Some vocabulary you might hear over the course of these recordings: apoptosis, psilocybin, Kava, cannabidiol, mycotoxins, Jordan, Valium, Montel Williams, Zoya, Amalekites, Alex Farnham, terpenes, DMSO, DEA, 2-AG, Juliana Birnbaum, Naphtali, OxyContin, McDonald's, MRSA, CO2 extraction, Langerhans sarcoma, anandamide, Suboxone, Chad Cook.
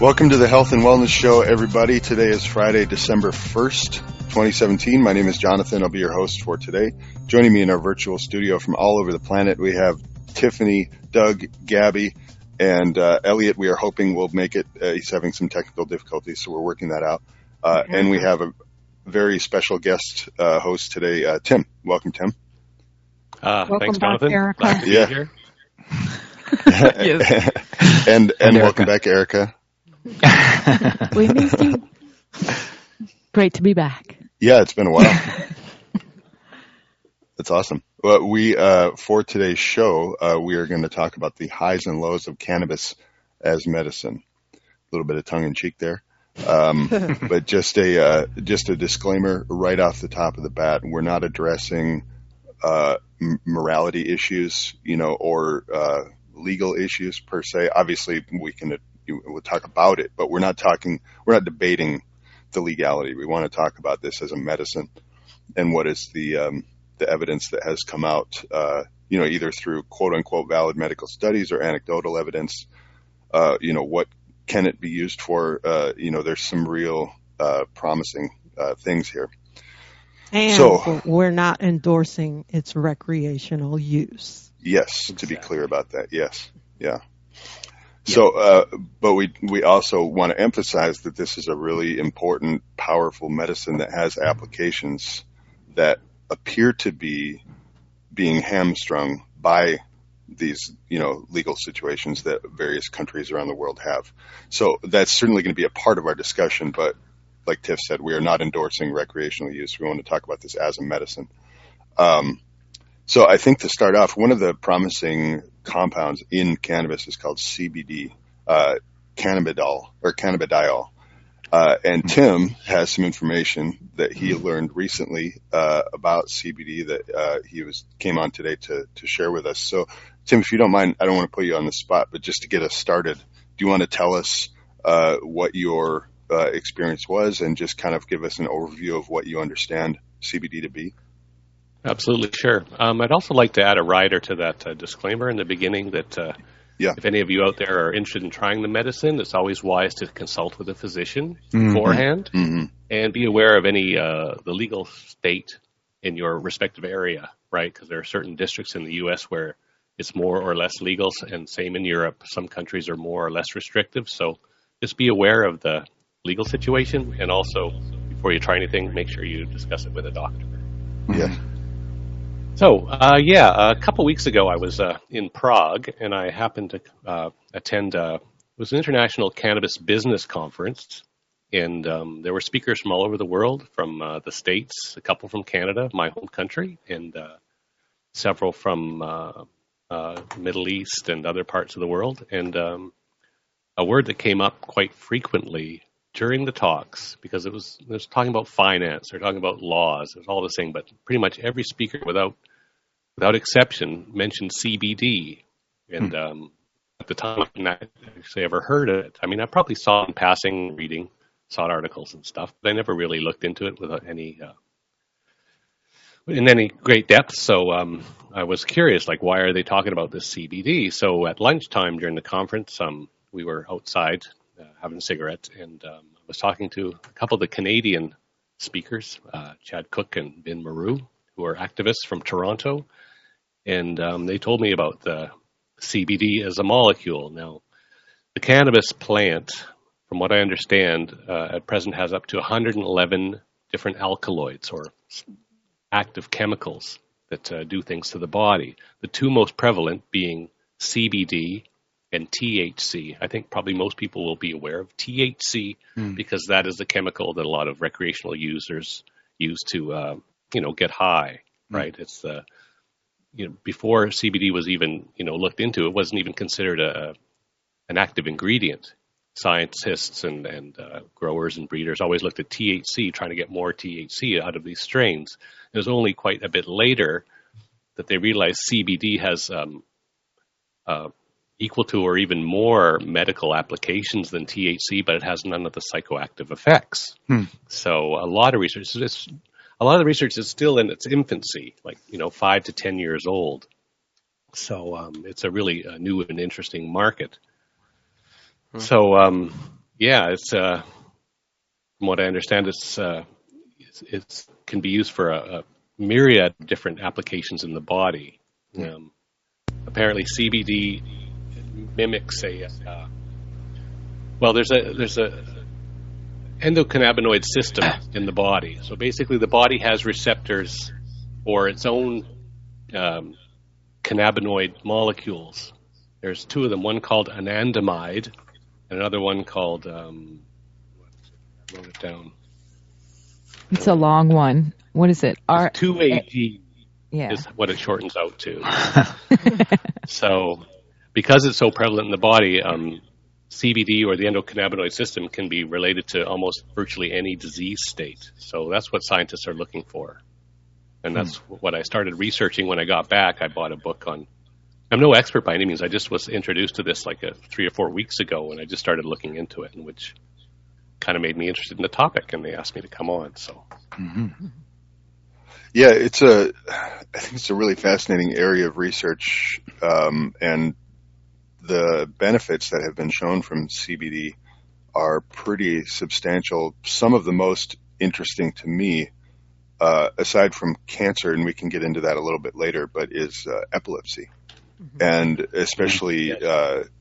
Welcome to the Health and Wellness Show, everybody. Today is Friday, December 1st, 2017. My name is Jonathan. I'll be your host for today. Joining me in our virtual studio from all over the planet, we have Tiffany, Doug, Gabby, and Elliot. We are hoping will make it. He's having some technical difficulties, so we're working that out. And we have a very special guest host today, Tim. Welcome, Tim. Welcome, thanks, Jonathan. Glad to be here. and welcome back, Erica. We missed you. Great to be back. Yeah, it's been a while. That's awesome. Well, we for today's show, we are going to talk about the highs and lows of cannabis as medicine. A little bit of tongue in cheek there, but just a disclaimer right off the top of the bat: we're not addressing morality issues, or legal issues per se. Obviously, we can. We'll talk about it, but we're not debating the legality. We want to talk about this as a medicine and what is the evidence that has come out, either through quote unquote valid medical studies or anecdotal evidence. What can it be used for? There's some real promising things here. And so we're not endorsing its recreational use. Yes. Exactly. To be clear about that. Yes. Yeah. So, but we also want to emphasize that this is a really important, powerful medicine that has applications that appear to be being hamstrung by these, legal situations that various countries around the world have. So that's certainly going to be a part of our discussion. But like Tiff said, we are not endorsing recreational use. We want to talk about this as a medicine. So I think to start off, one of the promising compounds in cannabis is called CBD, cannabidiol. And Tim has some information that he learned recently about CBD that came on today to share with us. So, Tim, if you don't mind, I don't want to put you on the spot, but just to get us started, do you want to tell us what your experience was and just kind of give us an overview of what you understand CBD to be? Absolutely, sure. I'd also like to add a rider to that disclaimer in the beginning that if any of you out there are interested in trying the medicine, it's always wise to consult with a physician beforehand and be aware of any the legal state in your respective area, right? Because there are certain districts in the U.S. where it's more or less legal, and same in Europe. Some countries are more or less restrictive, so just be aware of the legal situation, and also before you try anything, make sure you discuss it with a doctor. Yeah. So, a couple weeks ago I was in Prague, and I happened to attend it was an international cannabis business conference, and there were speakers from all over the world, from the States, a couple from Canada, my home country, and several from Middle East and other parts of the world. And a word that came up quite frequently during the talks, because it was talking about finance, they're talking about laws, it was all this thing, but pretty much every speaker without exception mentioned CBD. And at the time, I didn't actually ever heard of it. I mean, I probably saw it in passing, reading, saw articles and stuff, but I never really looked into it without any in any great depth. So I was curious, like, why are they talking about this CBD? So at lunchtime during the conference, we were outside having a cigarette, and I was talking to a couple of the Canadian speakers, Chad Cook and Ben Maru, who are activists from Toronto, and they told me about the CBD as a molecule. Now, the cannabis plant, from what I understand, at present has up to 111 different alkaloids or active chemicals that do things to the body, the two most prevalent being CBD and THC. I think probably most people will be aware of THC because that is the chemical that a lot of recreational users use to, get high, right? It's before CBD was even, looked into, it wasn't even considered an active ingredient. Scientists and growers and breeders always looked at THC, trying to get more THC out of these strains. It was only quite a bit later that they realized CBD has equal to or even more medical applications than THC, but it has none of the psychoactive effects. So a lot of the research is still in its infancy, 5 to 10 years old. So it's a really new and interesting market. So Yeah, it's from what I understand, it can be used for a myriad of different applications in the body. Apparently, CBD mimics there's a endocannabinoid system in the body. So basically, the body has receptors for its own cannabinoid molecules. There's two of them, one called anandamide and another one called, I wrote it down. It's a long one. What is it? 2-AG is what it shortens out to. So because it's so prevalent in the body, CBD or the endocannabinoid system can be related to almost virtually any disease state. So that's what scientists are looking for. And that's what I started researching when I got back. I bought a book on, I'm no expert by any means. I just was introduced to this like 3 or 4 weeks ago, and I just started looking into it, and which kind of made me interested in the topic, and they asked me to come on. So, yeah, I think it's a really fascinating area of research, and the benefits that have been shown from CBD are pretty substantial. Some of the most interesting to me, aside from cancer, and we can get into that a little bit later, but is epilepsy, and especially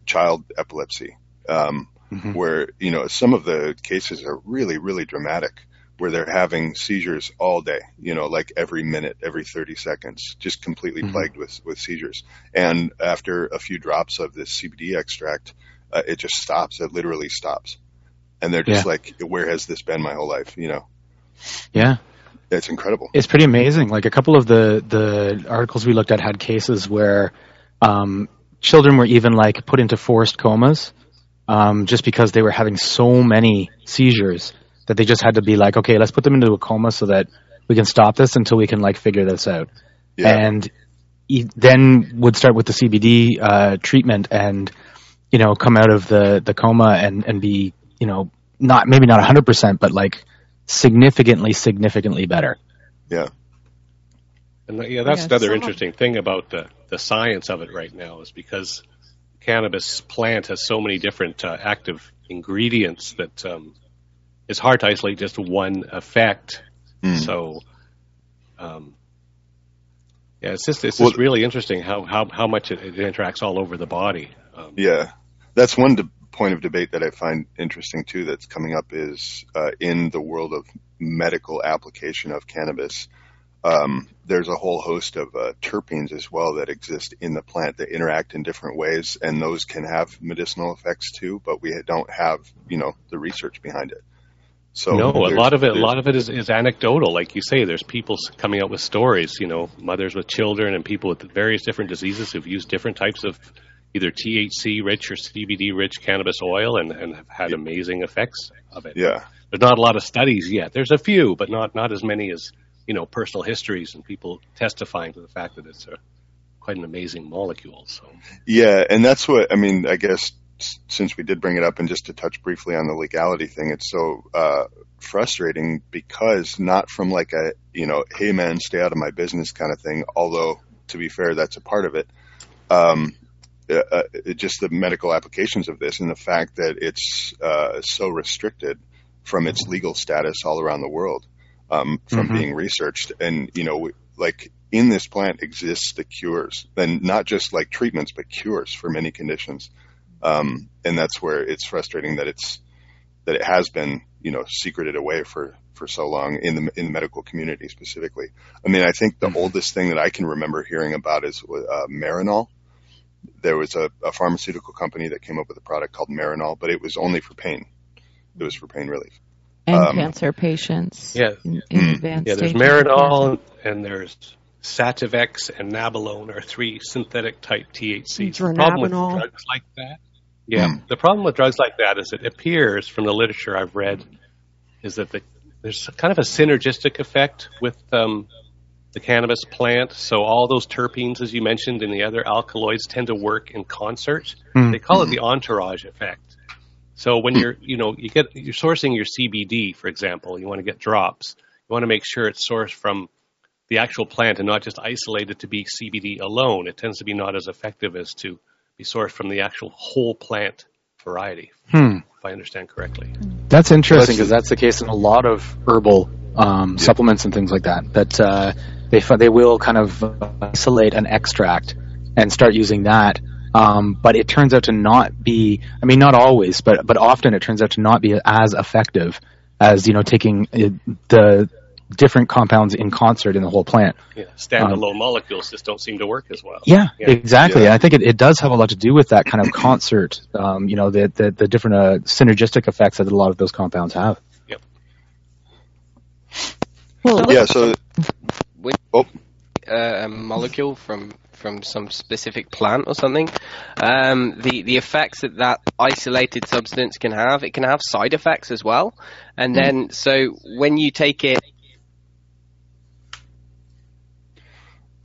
child epilepsy, where, you know, some of the cases are really, really dramatic, where they're having seizures all day, you know, like every minute, every 30 seconds, just completely plagued with seizures. And after a few drops of this CBD extract, it just stops. It literally stops. And they're just like, where has this been my whole life, you know? Yeah. It's incredible. It's pretty amazing. Like a couple of the articles we looked at had cases where children were even like put into forced comas just because they were having so many seizures that they just had to be like, okay, let's put them into a coma so that we can stop this until we can like figure this out. Yeah. And then would start with the CBD treatment and, you know, come out of the coma and be, you know, not maybe not 100%, but like significantly better. Yeah. And that's another interesting thing about the science of it right now, is because cannabis plant has so many different active ingredients that it's hard to isolate just one effect. So it's just really interesting how much it interacts all over the body. That's one point of debate that I find interesting too that's coming up is in the world of medical application of cannabis, there's a whole host of terpenes as well that exist in the plant that interact in different ways, and those can have medicinal effects too, but we don't have, you know, the research behind it. So no, a lot of it is anecdotal. Like you say, there's people coming out with stories, you know, mothers with children and people with various different diseases who've used different types of either THC-rich or CBD-rich cannabis oil and have had amazing effects of it. Yeah. There's not a lot of studies yet. There's a few, but not as many as, you know, personal histories and people testifying to the fact that it's quite an amazing molecule. So. Yeah, and that's what, I mean, I guess since we did bring it up, and just to touch briefly on the legality thing, it's so frustrating because not from like a, you know, hey man, stay out of my business kind of thing, although to be fair, that's a part of it. Just the medical applications of this and the fact that it's so restricted from its legal status all around the world from being researched. And, you know, like in this plant exists the cures, and not just like treatments, but cures for many conditions. And that's where it's frustrating that it has been, you know, secreted away for so long in the medical community specifically. I mean, I think the oldest thing that I can remember hearing about is Marinol. There was a pharmaceutical company that came up with a product called Marinol, but it was only for pain. It was for pain relief. And cancer patients. Yeah. In advanced there's Marinol and there's Sativex and Nabilone are three synthetic type THCs. The problem with drugs like that. Yeah. The problem with drugs like that is it appears from the literature I've read is that there's kind of a synergistic effect with the cannabis plant, so all those terpenes, as you mentioned, and the other alkaloids tend to work in concert. They call it the entourage effect. So when you're sourcing your CBD, for example, you want to get drops, you want to make sure it's sourced from the actual plant and not just isolated to be CBD alone. It tends to be not as effective as to be sourced from the actual whole plant variety, if I understand correctly. That's interesting because that's the case in a lot of herbal supplements and things like that. That they will kind of isolate an extract and start using that. But it turns out to not be, I mean, not always, but often it turns out to not be as effective as, you know, taking the different compounds in concert in the whole plant. Yeah, standalone molecules just don't seem to work as well. Yeah, yeah. Exactly. Yeah. I think it does have a lot to do with that kind of concert, you know, the different synergistic effects that a lot of those compounds have. Yep. Well, yeah, so... a molecule from some specific plant or something, the effects that isolated substance can have, it can have side effects as well. And then, so when you take it...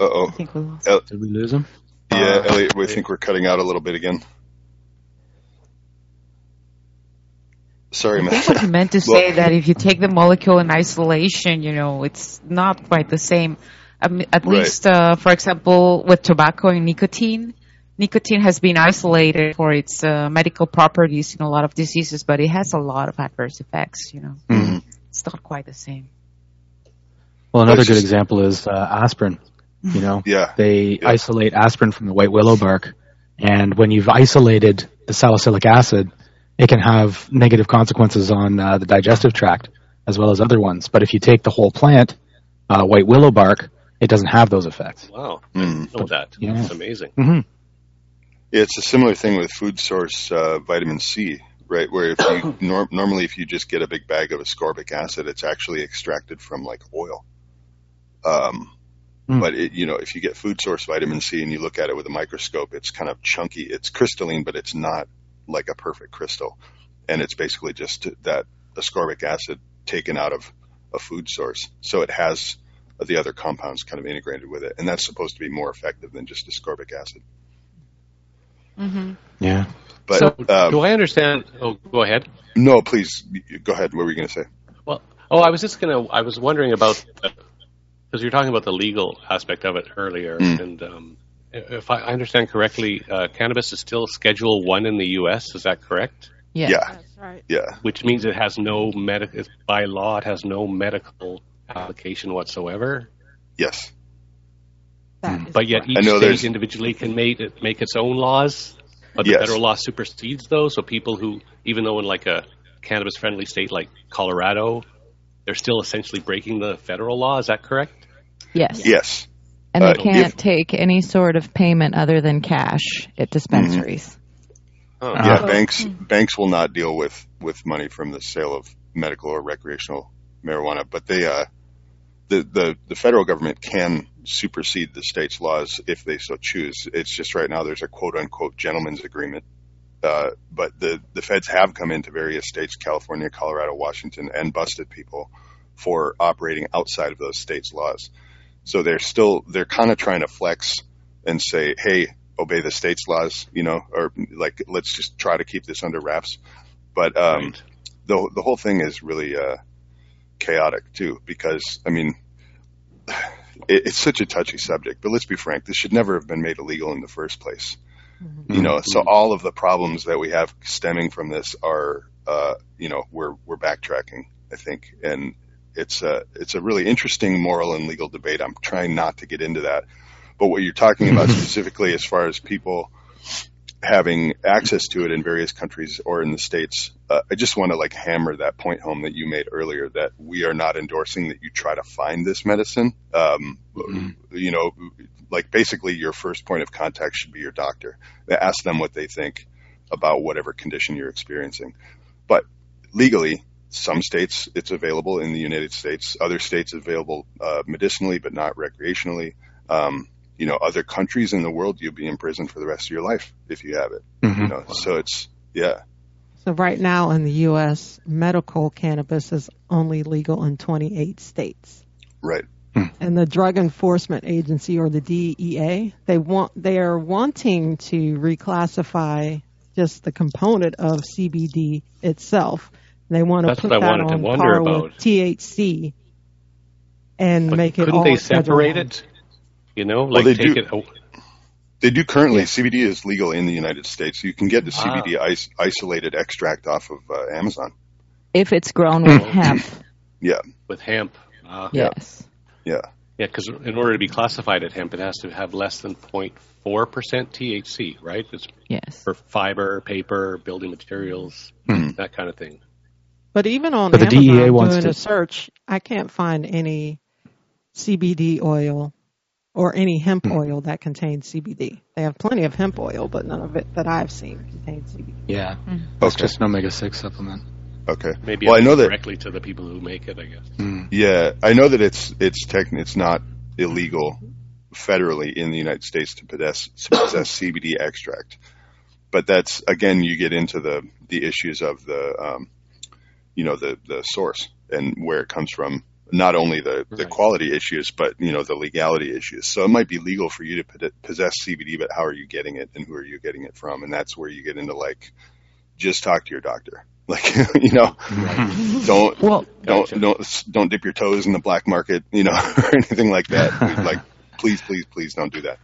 Uh-oh. I think we lost him. Did we lose him? Yeah, Elliot, we think we're cutting out a little bit again. Sorry, I think what you meant to say that if you take the molecule in isolation, you know, it's not quite the same. At least, for example, with tobacco and nicotine, nicotine has been isolated for its medical properties in a lot of diseases, but it has a lot of adverse effects, you know. Mm-hmm. It's not quite the same. Well, another good example is aspirin, you know. They isolate aspirin from the white willow bark, and when you've isolated the salicylic acid, it can have negative consequences on the digestive tract as well as other ones. But if you take the whole plant, white willow bark, it doesn't have those effects. Wow. I didn't know that. Yeah. That's amazing. Mm-hmm. Yeah, it's a similar thing with food source vitamin C, right? Where if you normally if you just get a big bag of ascorbic acid, it's actually extracted from like oil. But it, you know, if you get food source vitamin C and you look at it with a microscope, it's kind of chunky. It's crystalline, but it's not like a perfect crystal. And it's basically just that ascorbic acid taken out of a food source. So it has the other compounds kind of integrated with it, and that's supposed to be more effective than just ascorbic acid. Mm-hmm. Yeah. But so, do I understand? Oh, go ahead. No, please go ahead. What were you going to say? Well, I was wondering about, because you were talking about the legal aspect of it earlier, and if I understand correctly, cannabis is still Schedule I in the U.S. Is that correct? Yeah. That's right. Yeah. Which means it has no medical. By law, it has no medical application whatsoever. Yes. But yet each state individually can make its own laws, but the federal law supersedes those. So people who, even though in like a cannabis-friendly state like Colorado, they're still essentially breaking the federal law. Is that correct? Yes. Yes. And they can't take any sort of payment other than cash at dispensaries. Mm-hmm. Oh. Yeah, banks will not deal with money from the sale of medical or recreational marijuana, but they the federal government can supersede the state's laws if they so choose. It's just right now there's a quote-unquote gentleman's agreement, but the feds have come into various states, California, Colorado, Washington, and busted people for operating outside of those states' laws. So they're kind of trying to flex and say, hey, obey the state's laws, you know, or like let's just try to keep this under wraps. But the whole thing is really chaotic too, because I mean it's such a touchy subject, but let's be frank, this should never have been made illegal in the first place. Mm-hmm. You know, so all of the problems that we have stemming from this are you know, we're backtracking, I think, and it's a really interesting moral and legal debate. I'm trying not to get into that, but what you're talking about specifically as far as people having access to it in various countries or in the States, I just want to like hammer that point home that you made earlier, that we are not endorsing that you try to find this medicine. You know, like basically your first point of contact should be your doctor. Ask them what they think about whatever condition you're experiencing. But legally, some states it's available in the United States, other states available medicinally, but not recreationally. You know, other countries in the world, you'll be in prison for the rest of your life if you have it. Mm-hmm. You know, so it's, So right now in the U.S., medical cannabis is only legal in 28 states. Right. And the Drug Enforcement Agency, or the DEA, they are wanting to reclassify just the component of CBD itself. They want to put that on par with THC and make it all federal. Couldn't they separate it? You know, like well, they take do. It. They do currently. CBD is legal in the United States. You can get the CBD isolated extract off of Amazon. If it's grown with hemp. Yeah. With hemp. Yes. Yeah. Yeah, because in order to be classified as hemp, it has to have less than 0.4% THC, right? It's for fiber, paper, building materials, that kind of thing. But even on Amazon, the DEA wants doing a search, I can't find any CBD oil or any hemp oil that contains CBD. They have plenty of hemp oil, but none of it that I've seen contains CBD. Yeah, it's just an omega-6 supplement. Okay. Maybe well, I know directly to the people who make it, I guess. Yeah, I know that it's not illegal federally in the United States to possess CBD extract, but that's again you get into the issues of the source and where it comes from. Not only the quality issues, but the legality issues. So it might be legal for you to possess CBD, but how are you getting it and who are you getting it from? And that's where you get into just talk to your doctor. Don't dip your toes in the black market, or anything like that. Please don't do that.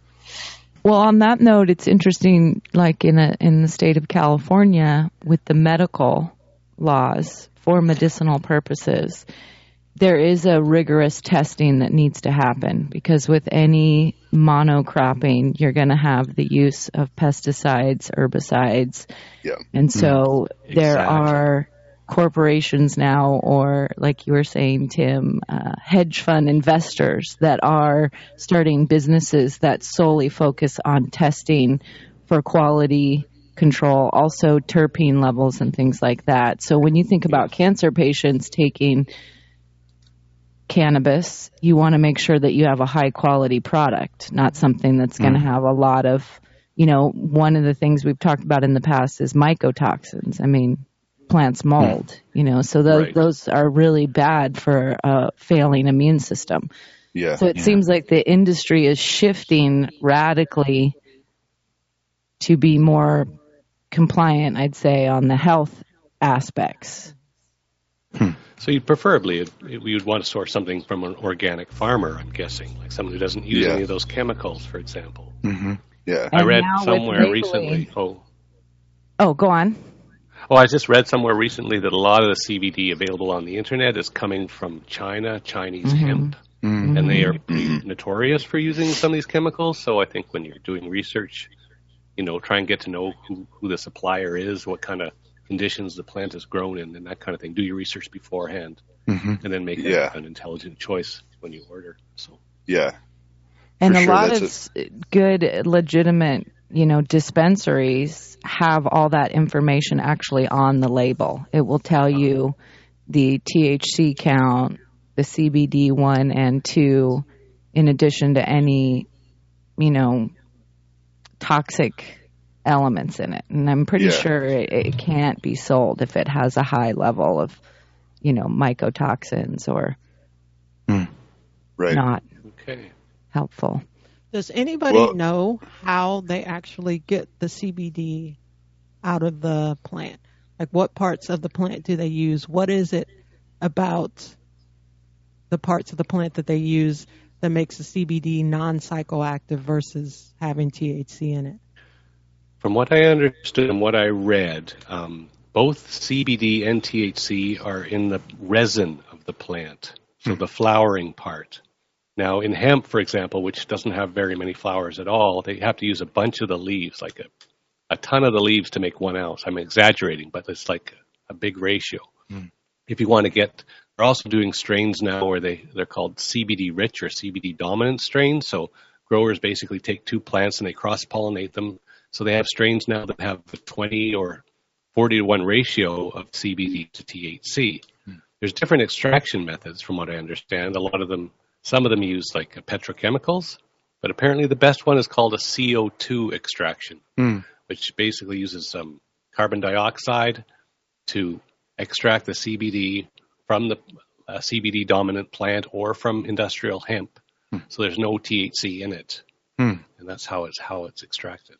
Well, on that note, it's interesting. Like in the state of California, with the medical laws for medicinal purposes, there is a rigorous testing that needs to happen because with any monocropping, you're going to have the use of pesticides, herbicides. Yeah. And so there are corporations now, or like you were saying, Tim, hedge fund investors that are starting businesses that solely focus on testing for quality control, also terpene levels and things like that. So when you think about cancer patients taking cannabis, you want to make sure that you have a high quality product, not something that's going to have a lot of, one of the things we've talked about in the past is mycotoxins. I mean, plants mold, so those are really bad for a failing immune system. Yeah. So it seems like the industry is shifting radically to be more compliant, I'd say, on the health aspects. So you'd preferably, we would want to source something from an organic farmer, I'm guessing, like someone who doesn't use any of those chemicals, for example. Mm-hmm. Yeah, I read somewhere recently. Oh, go on. Oh, I just read somewhere recently that a lot of the CBD available on the internet is coming from China, Chinese hemp, and they are notorious for using some of these chemicals. So I think when you're doing research, try and get to know who the supplier is, what kind of conditions the plant is grown in and that kind of thing. Do your research beforehand and then make an intelligent choice when you order. So and a lot of good, legitimate, dispensaries have all that information actually on the label. It will tell you the THC count, the CBD 1 and 2, in addition to any, toxic elements in it, and I'm pretty sure it can't be sold if it has a high level of mycotoxins or not helpful. Does anybody know how they actually get the CBD out of the plant? Like what parts of the plant do they use? What is it about the parts of the plant that they use that makes the CBD non-psychoactive versus having THC in it? From what I understood and what I read, both CBD and THC are in the resin of the plant, so the flowering part. Now, in hemp, for example, which doesn't have very many flowers at all, they have to use a bunch of the leaves, like a ton of the leaves to make 1 ounce. I'm exaggerating, but it's like a big ratio. If you want to get, they're also doing strains now where they're called CBD rich or CBD dominant strains. So growers basically take two plants and they cross-pollinate them. So they have strains now that have a 20 or 40 to 1 ratio of CBD to THC. There's different extraction methods from what I understand. A lot of them, some of them use like petrochemicals, but apparently the best one is called a CO2 extraction, which basically uses some carbon dioxide to extract the CBD from the CBD dominant plant or from industrial hemp. So there's no THC in it. And that's how it's extracted.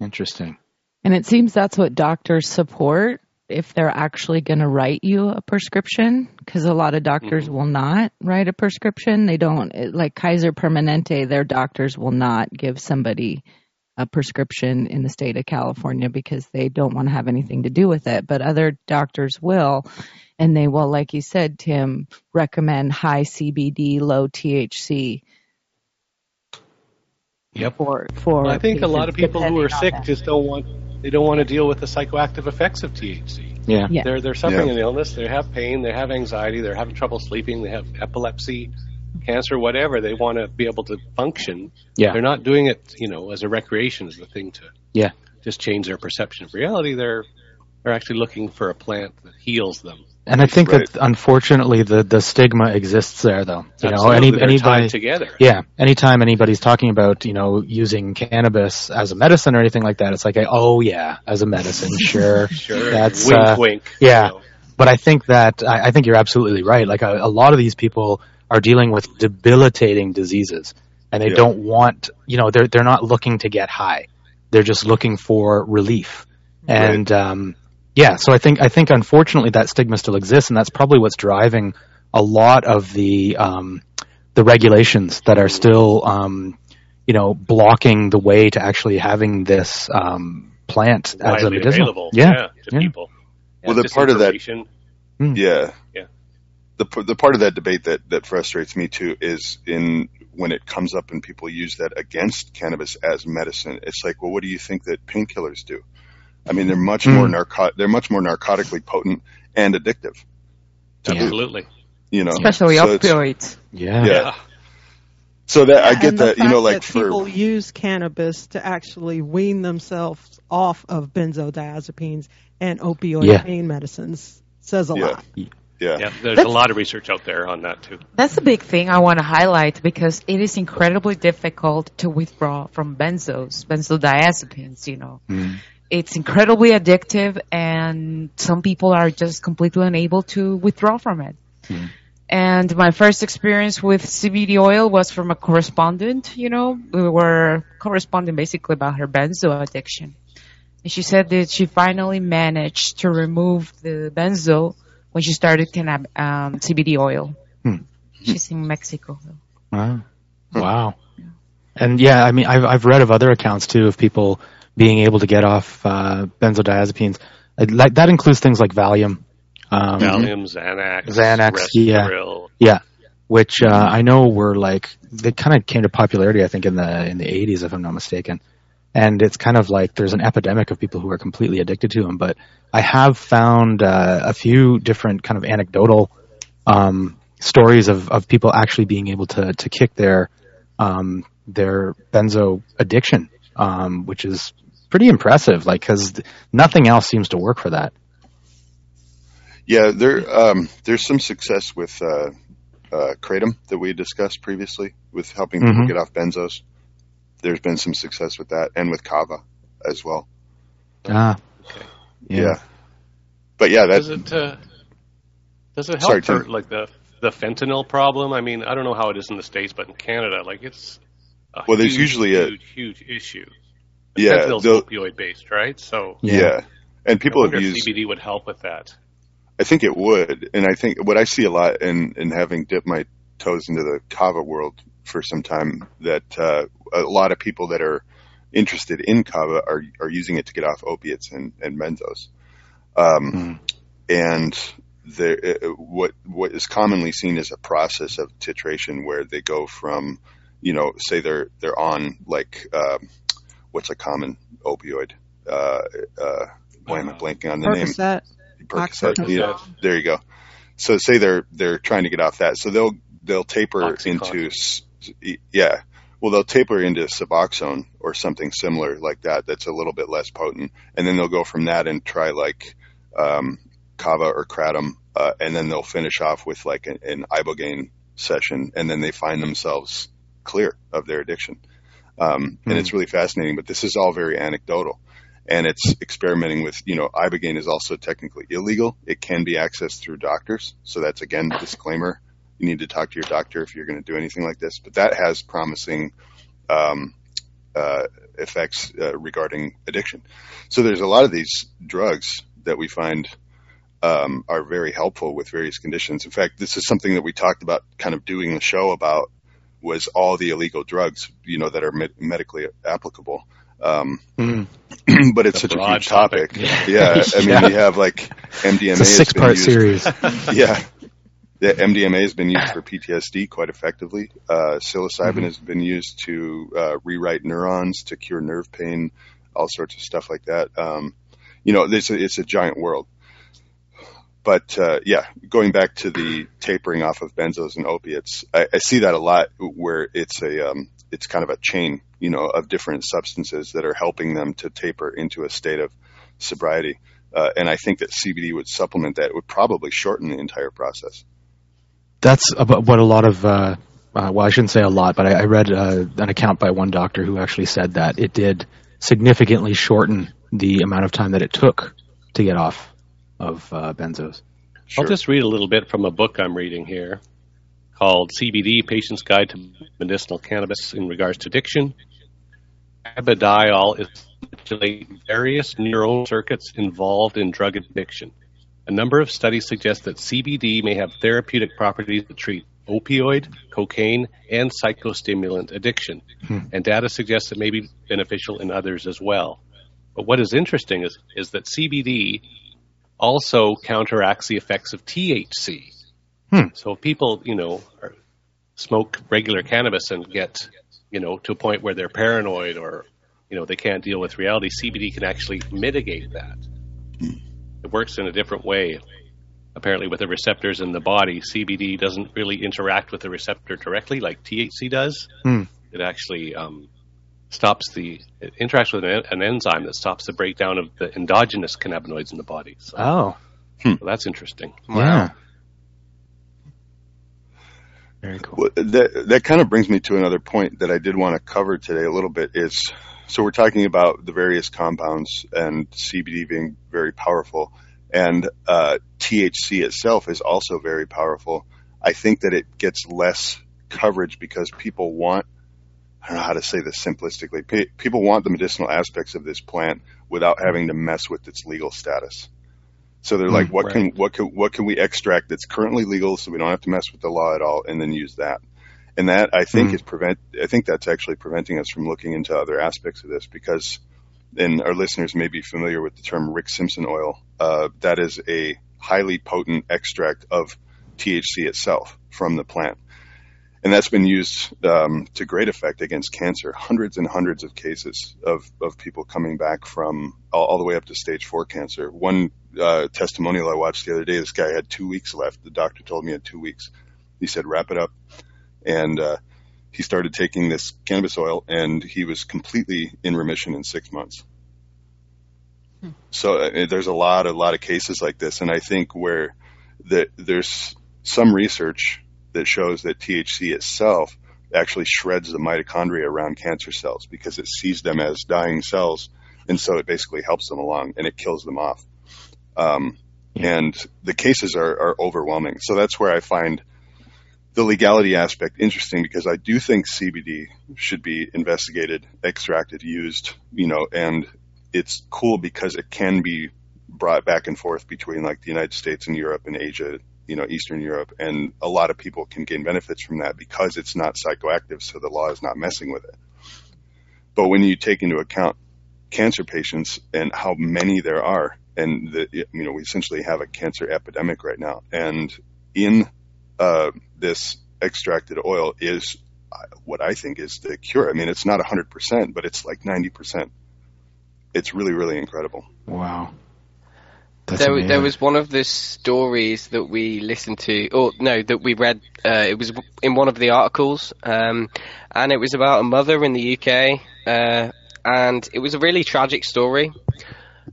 Interesting. And it seems that's what doctors support if they're actually going to write you a prescription, because a lot of doctors will not write a prescription. They don't, like Kaiser Permanente, their doctors will not give somebody a prescription in the state of California because they don't want to have anything to do with it. But other doctors will, and they will, like you said, Tim, recommend high CBD, low THC. Yep. For well, I think a lot of people who are sick just don't want to deal with the psychoactive effects of THC. Yeah. Yeah. They're suffering an illness, they have pain, they have anxiety, they're having trouble sleeping, they have epilepsy, cancer, whatever. They want to be able to function. Yeah. They're not doing it, as a recreation, as the thing to just change their perception of reality. They're actually looking for a plant that heals them. And I think that unfortunately the stigma exists there, though. Anybody tied together. Yeah, anytime anybody's talking about using cannabis as a medicine or anything like that, it's like, oh yeah, as a medicine, sure, that's wink, wink. Yeah, but I think that I think you're absolutely right. Like a lot of these people are dealing with debilitating diseases, and they don't want they're not looking to get high, they're just looking for relief, and. Yeah, so I think unfortunately that stigma still exists, and that's probably what's driving a lot of the regulations that are still blocking the way to actually having this plant as a medicinal. To people. Well, the part of that, the part of that debate that frustrates me too is when it comes up and people use that against cannabis as medicine. It's like, well, what do you think that painkillers do? I mean, they're much more narcotically potent and addictive. Absolutely. Especially opioids. Yeah. So that I get that, people use cannabis to actually wean themselves off of benzodiazepines and opioid pain medicines says a lot. Yeah, there's a lot of research out there on that too. That's a big thing I want to highlight because it is incredibly difficult to withdraw from benzodiazepines, It's incredibly addictive, and some people are just completely unable to withdraw from it. Mm. And my first experience with CBD oil was from a correspondent, we were corresponding basically about her benzo addiction. And she said that she finally managed to remove the benzo when she started CBD oil. Mm. She's in Mexico. Wow. Yeah. And I mean, I've read of other accounts too of people being able to get off benzodiazepines. That includes things like Valium. Xanax, Restoril. Which I know were they kind of came to popularity, I think, in the 80s, if I'm not mistaken. And it's kind of like there's an epidemic of people who are completely addicted to them. But I have found a few different kind of anecdotal stories of people actually being able to kick their benzo addiction, which is pretty impressive, because nothing else seems to work for that. Yeah, there's some success with Kratom that we discussed previously with helping people get off benzos. There's been some success with that, and with Kava as well. Okay. Yeah. But yeah, that does it help for the fentanyl problem? I mean, I don't know how it is in the States, but in Canada, it's there's usually a huge issue. Fentanyl's opioid based, right? So and people have used CBD would help with that. I think it would, and I think what I see a lot in having dipped my toes into the Kava world for some time, that a lot of people that are interested in Kava are using it to get off opiates and benzos, and what is commonly seen is a process of titration where they go from say they're on what's a common opioid? Why am I blanking on the name? Percocet. Yeah, there you go. So say they're trying to get off that, so they'll taper Oxycontin. Into they'll taper into Suboxone or something similar like that. That's a little bit less potent, and then they'll go from that and try Kava or Kratom, and then they'll finish off with an Ibogaine session, and then they find themselves clear of their addiction. And it's really fascinating, but this is all very anecdotal, and it's experimenting with, Ibogaine is also technically illegal. It can be accessed through doctors. So that's, again, disclaimer. You need to talk to your doctor if you're going to do anything like this, but that has promising, effects, regarding addiction. So there's a lot of these drugs that we find, are very helpful with various conditions. In fact, this is something that we talked about kind of doing the show about, was all the illegal drugs, that are medically applicable. But it's such a huge topic. Yeah. I mean, we have like MDMA. It's a 6-part series. Yeah. Yeah, MDMA has been used for PTSD quite effectively. Psilocybin has been used to rewrite neurons, to cure nerve pain, all sorts of stuff like that. You know, it's a giant world. But, yeah, going back to the tapering off of benzos and opiates, I see that a lot where it's a it's kind of a chain, you know, of different substances that are helping them to taper into a state of sobriety. And I think that CBD would supplement that. It would probably shorten the entire process. That's what a lot of, well, I shouldn't say a lot, but I read an account by one doctor who actually said that it did significantly shorten the amount of time that it took to get off of benzos. Sure. I'll just read a little bit from a book I'm reading here called CBD, Patient's Guide to Medicinal Cannabis in Regards to Addiction. Cannabidiol is various neural circuits involved in drug addiction. A number of studies suggest that CBD may have therapeutic properties to treat opioid, cocaine, and psychostimulant addiction, and data suggests it may be beneficial in others as well. But what is interesting is that CBD also counteracts the effects of THC. So if people, you know, smoke regular cannabis and get, you know, to a point where they're paranoid or, you know, they can't deal with reality, CBD can actually mitigate that. It works in a different way. Apparently with the receptors in the body, CBD doesn't really interact with the receptor directly like THC does. It actually it interacts with an enzyme that stops the breakdown of the endogenous cannabinoids in the body. So, so that's interesting. Wow. Very cool. Well, that kind of brings me to another point that I did want to cover today a little bit is, so we're talking about the various compounds and CBD being very powerful, and THC itself is also very powerful. I think that it gets less coverage because people want, I don't know how to say this simplistically, people want the medicinal aspects of this plant without having to mess with its legal status. So they're like, what can we extract that's currently legal so we don't have to mess with the law at all, and then use that. And that I think that's actually preventing us from looking into other aspects of this, because then our listeners may be familiar with the term Rick Simpson oil. That is a highly potent extract of THC itself from the plant. And that's been used to great effect against cancer. Hundreds and hundreds of cases of people coming back from all the way up to stage 4 cancer. One testimonial I watched the other day, this guy had 2 weeks left. The doctor told me he had 2 weeks. He said, wrap it up. And he started taking this cannabis oil, and he was completely in remission in 6 months. So there's a lot of cases like this. And I think where there's some research that shows that THC itself actually shreds the mitochondria around cancer cells because it sees them as dying cells, and so it basically helps them along and it kills them off. And the cases are overwhelming. So that's where I find the legality aspect interesting, because I do think CBD should be investigated, extracted, used, you know, and it's cool because it can be brought back and forth between like the United States and Europe and Asia, you know, Eastern Europe, and a lot of people can gain benefits from that because it's not psychoactive, so the law is not messing with it. But when you take into account cancer patients and how many there are, and you know, we essentially have a cancer epidemic right now, and in this extracted oil is what I think is the cure. I mean, it's not 100%, but it's like 90%. It's really, really incredible. Wow. There was one of the stories that we listened to, that we read. It was in one of the articles, and it was about a mother in the UK, and it was a really tragic story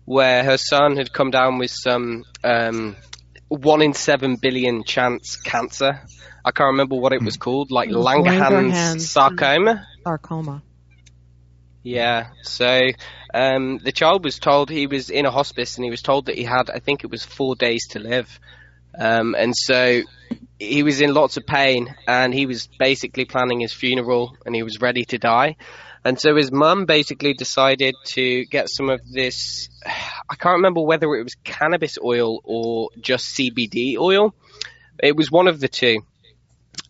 where her son had come down with some 1 in 7 billion chance cancer. I can't remember what it was called, like Langerhans sarcoma. Yeah, so the child was told, he was in a hospice, and he was told that he had, I think it was 4 days to live. And so he was in lots of pain, and he was basically planning his funeral, and he was ready to die. And so his mum basically decided to get some of this, I can't remember whether it was cannabis oil or just CBD oil. It was one of the two.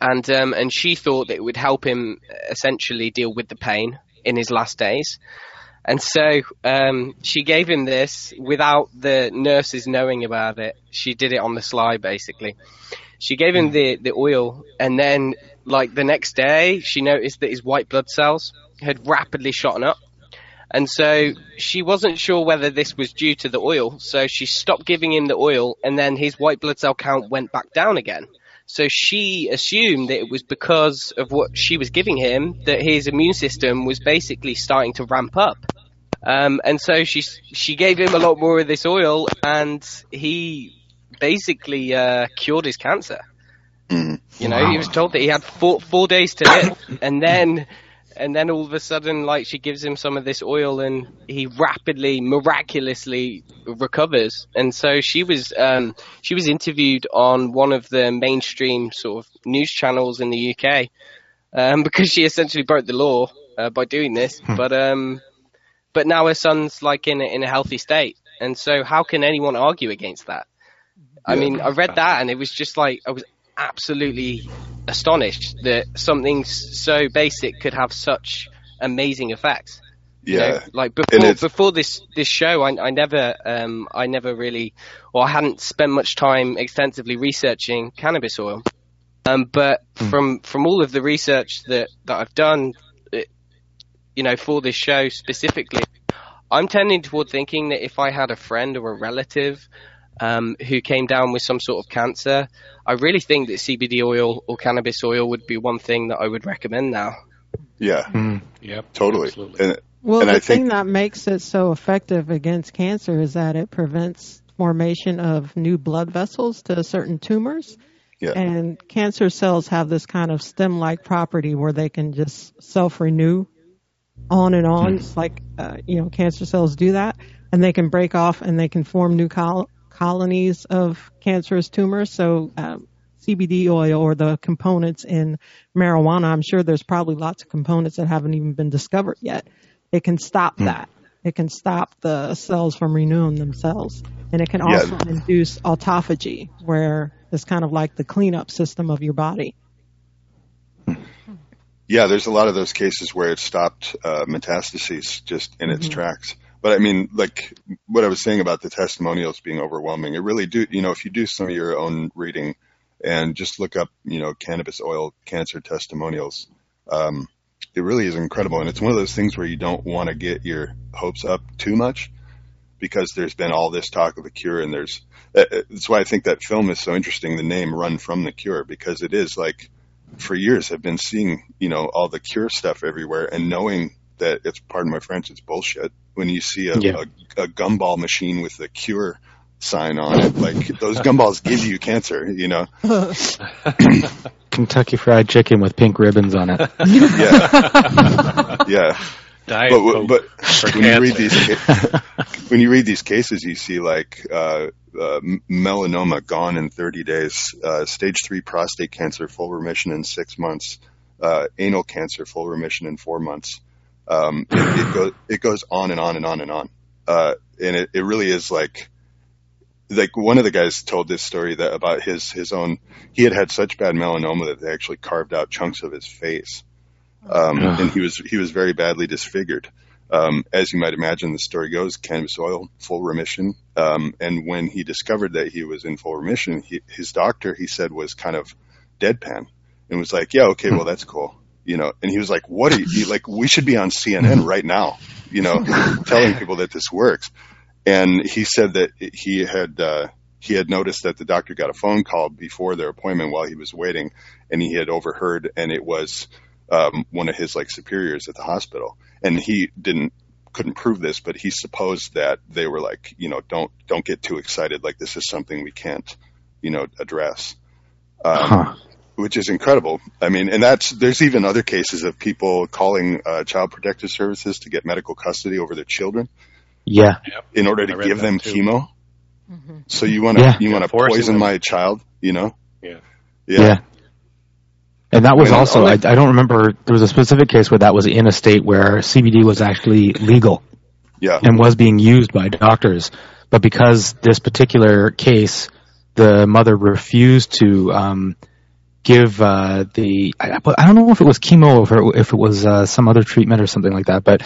And she thought that it would help him essentially deal with the pain in his last days. And so she gave him this without the nurses knowing about it. She did it on the sly, basically. She gave him the oil, and then, like, the next day, she noticed that his white blood cells had rapidly shot up. And so she wasn't sure whether this was due to the oil, so she stopped giving him the oil, and then his white blood cell count went back down again. So she assumed that it was because of what she was giving him that his immune system was basically starting to ramp up. And so she gave him a lot more of this oil, and he basically cured his cancer. You know, he was told that he had four days to live, and then all of a sudden, like, she gives him some of this oil, and he rapidly, miraculously recovers. And so she was interviewed on one of the mainstream sort of news channels in the UK, because she essentially broke the law by doing this. But now her son's, like, in a healthy state, and so how can anyone argue against that? I mean, I read that, and it was just like, I was absolutely astonished that something so basic could have such amazing effects. Yeah, you know, like before this show, I hadn't spent much time extensively researching cannabis oil. But from all of the research that I've done, you know, for this show specifically, I'm tending toward thinking that if I had a friend or a relative who came down with some sort of cancer, I really think that CBD oil or cannabis oil would be one thing that I would recommend now. Yeah. Yep. Totally. Absolutely. And the thing that makes it so effective against cancer is that it prevents formation of new blood vessels to certain tumors. Yeah. And cancer cells have this kind of stem-like property where they can just self-renew on and on. It's like, you know, cancer cells do that, and they can break off and they can form new colonies of cancerous tumors. So CBD oil, or the components in marijuana, I'm sure there's probably lots of components that haven't even been discovered yet. It can stop that. It can stop the cells from renewing themselves. And it can also induce autophagy, where it's kind of like the cleanup system of your body. Yeah, there's a lot of those cases where it stopped metastases just in its tracks. But I mean, like what I was saying about the testimonials being overwhelming, it really do, you know, if you do some of your own reading and just look up, you know, cannabis oil cancer testimonials, it really is incredible. And it's one of those things where you don't want to get your hopes up too much, because there's been all this talk of a cure, and that's why I think that film is so interesting, the name Run From The Cure, because it is like, for years I've been seeing, you know, all the cure stuff everywhere and knowing that it's, pardon my French, it's bullshit. When you see a gumball machine with the cure sign on it, like, those gumballs give you cancer, you know. Kentucky Fried Chicken with pink ribbons on it. Yeah. Yeah. But when you read these cases, you see, like, melanoma gone in 30 days, stage 3 prostate cancer, full remission in 6 months, anal cancer, full remission in 4 months. It goes on and on and on and on. And it really is like one of the guys told this story that about his own, he had such bad melanoma that they actually carved out chunks of his face. And he was very badly disfigured. As you might imagine, the story goes, cannabis oil, full remission. And when he discovered that he was in full remission, his doctor, he said, was kind of deadpan and was like, yeah, okay, well, that's cool. You know, and he was like, what are you, like, we should be on CNN right now, you know, telling people that this works. And he said that he had noticed that the doctor got a phone call before their appointment while he was waiting, and he had overheard, and it was one of his, like, superiors at the hospital. And he couldn't prove this, but he supposed that they were like, you know, don't get too excited. Like, this is something we can't, you know, address. Which is incredible. I mean, and there's even other cases of people calling Child Protective Services to get medical custody over their children. Yeah. In order to give them chemo. Mm-hmm. So you want to poison my child, you know? Yeah. Yeah. Yeah. And that was also, I don't remember, there was a specific case where that was in a state where CBD was actually legal. Yeah. And was being used by doctors. But because this particular case, the mother refused to, give I don't know if it was chemo or if it was some other treatment or something like that, but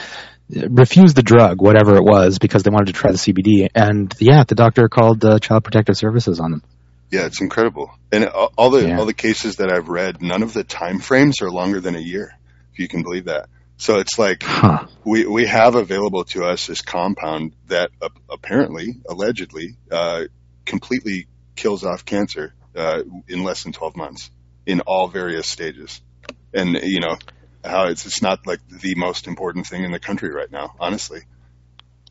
refused the drug, whatever it was, because they wanted to try the CBD. And yeah, the doctor called Child Protective Services on them. Yeah, it's incredible. And all the cases that I've read, none of the time frames are longer than a year, if you can believe that. So it's like we have available to us this compound that allegedly, completely kills off cancer in less than 12 months in all various stages. And, you know, how it's not like the most important thing in the country right now, honestly.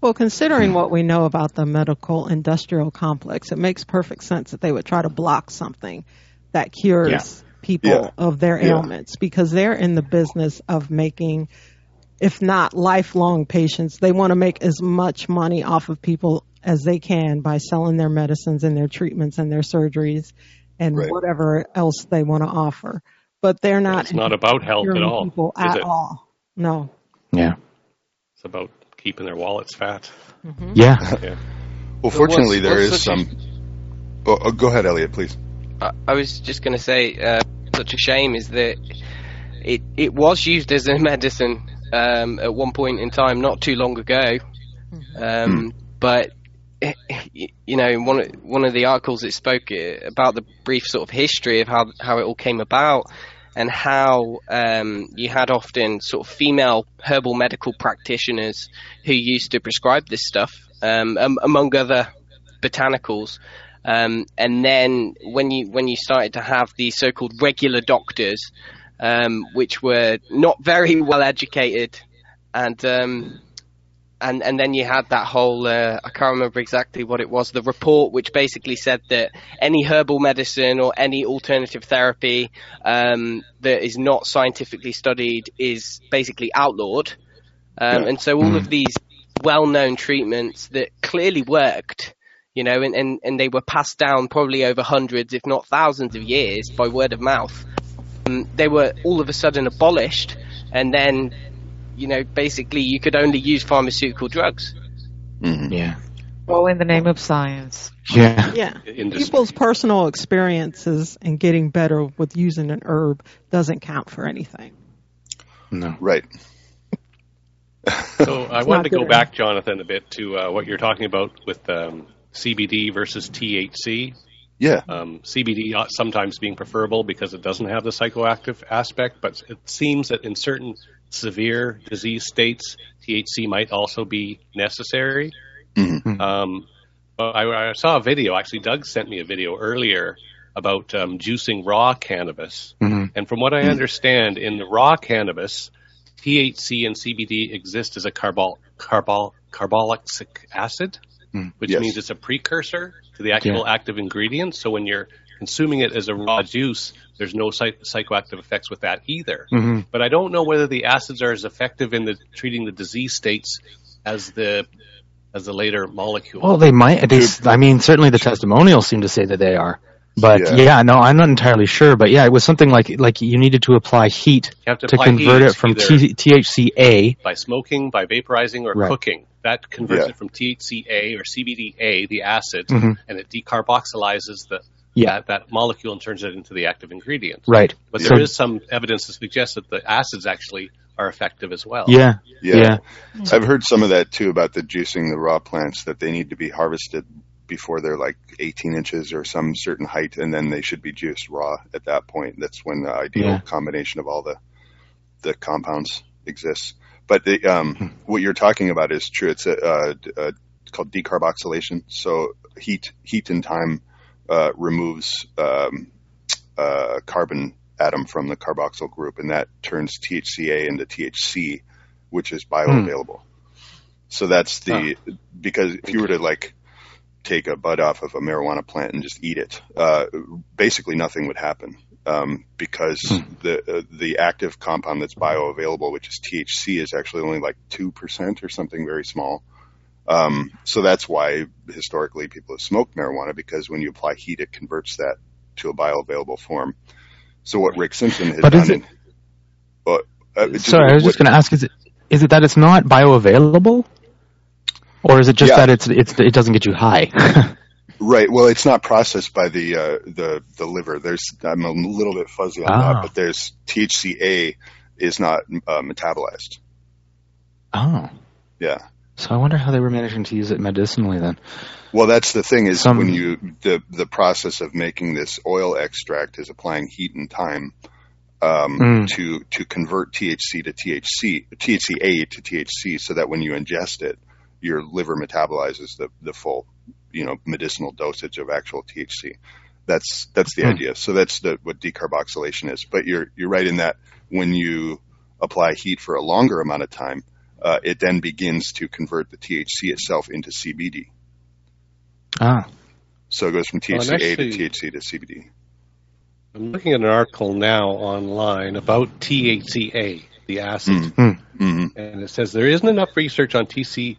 Well, considering what we know about the medical industrial complex, it makes perfect sense that they would try to block something that cures people of their ailments, because they're in the business of making, if not lifelong patients, they want to make as much money off of people as they can by selling their medicines and their treatments and their surgeries and whatever else they want to offer. But they're not. It's not about health at all. People at all. No. Yeah. It's about keeping their wallets fat. Mm-hmm. Yeah. Well, fortunately, there is some. Oh, go ahead, Elliot, please. I was just going to say, such a shame is that it was used as a medicine at one point in time, not too long ago. Mm-hmm. But you know, in one of the articles it spoke about the brief sort of history of how it all came about, and how you had often sort of female herbal medical practitioners who used to prescribe this stuff, among other botanicals. And then when you started to have the so-called regular doctors, which were not very well educated, and then you had that whole I can't remember exactly what it was, the report which basically said that any herbal medicine or any alternative therapy that is not scientifically studied is basically outlawed. And so all of these well-known treatments that clearly worked, you know, and they were passed down probably over hundreds, if not thousands of years by word of mouth, they were all of a sudden abolished. And then, you know, basically you could only use pharmaceutical drugs. Mm-hmm. Yeah. Well, in the name of science. Yeah. Yeah. People's personal experiences and getting better with using an herb doesn't count for anything. No. Right. So I wanted to go back, Jonathan, a bit to what you're talking about with CBD versus THC. Yeah. CBD sometimes being preferable because it doesn't have the psychoactive aspect, but it seems that in certain severe disease states, THC might also be necessary. Mm-hmm. I saw a video, actually Doug sent me a video earlier about juicing raw cannabis. Mm-hmm. And from what I understand, in the raw cannabis, THC and CBD exist as a carbolic acid. Which means it's a precursor to the actual active ingredient. So when you're consuming it as a raw juice, there's no psychoactive effects with that either. Mm-hmm. But I don't know whether the acids are as effective in treating the disease states as the later molecule. Well, they might. Certainly the testimonials seem to say that they are. But I'm not entirely sure. But yeah, it was something like you needed to apply heat to convert it from THCA. By smoking, by vaporizing, or cooking. That converts it from THCA or CBDA, the acid, and it decarboxylizes that molecule and turns it into the active ingredient. Right. But there is some evidence to suggest that the acids actually are effective as well. Yeah. I've heard some of that too about the juicing the raw plants, that they need to be harvested before they're like 18 inches or some certain height, and then they should be juiced raw at that point. That's when the ideal combination of all the compounds exists. But what you're talking about is true. It's called decarboxylation. So heat and time removes a carbon atom from the carboxyl group, and that turns THCA into THC, which is bioavailable. So that's because if you were to like take a bud off of a marijuana plant and just eat it, basically nothing would happen. Because the active compound that's bioavailable, which is THC, is actually only like 2% or something very small. So that's why historically people have smoked marijuana, because when you apply heat, it converts that to a bioavailable form. So what Rick Simpson has done... I was just going to ask, is it that it's not bioavailable? Or is it just that it doesn't get you high? Right. Well, it's not processed by the liver. I'm a little bit fuzzy on that, but there's THCA is not metabolized. Oh. Yeah. So I wonder how they were managing to use it medicinally then. Well, that's the thing is when you the process of making this oil extract is applying heat and time to convert THC to THCA to THC, so that when you ingest it, your liver metabolizes the full, medicinal dosage of actual THC. That's the idea. So that's what decarboxylation is. But you're right in that when you apply heat for a longer amount of time, it then begins to convert the THC itself into CBD. Ah. So it goes from THCA to THC to CBD. I'm looking at an article now online about THCA, the acid. Mm-hmm. And it says there isn't enough research on THCA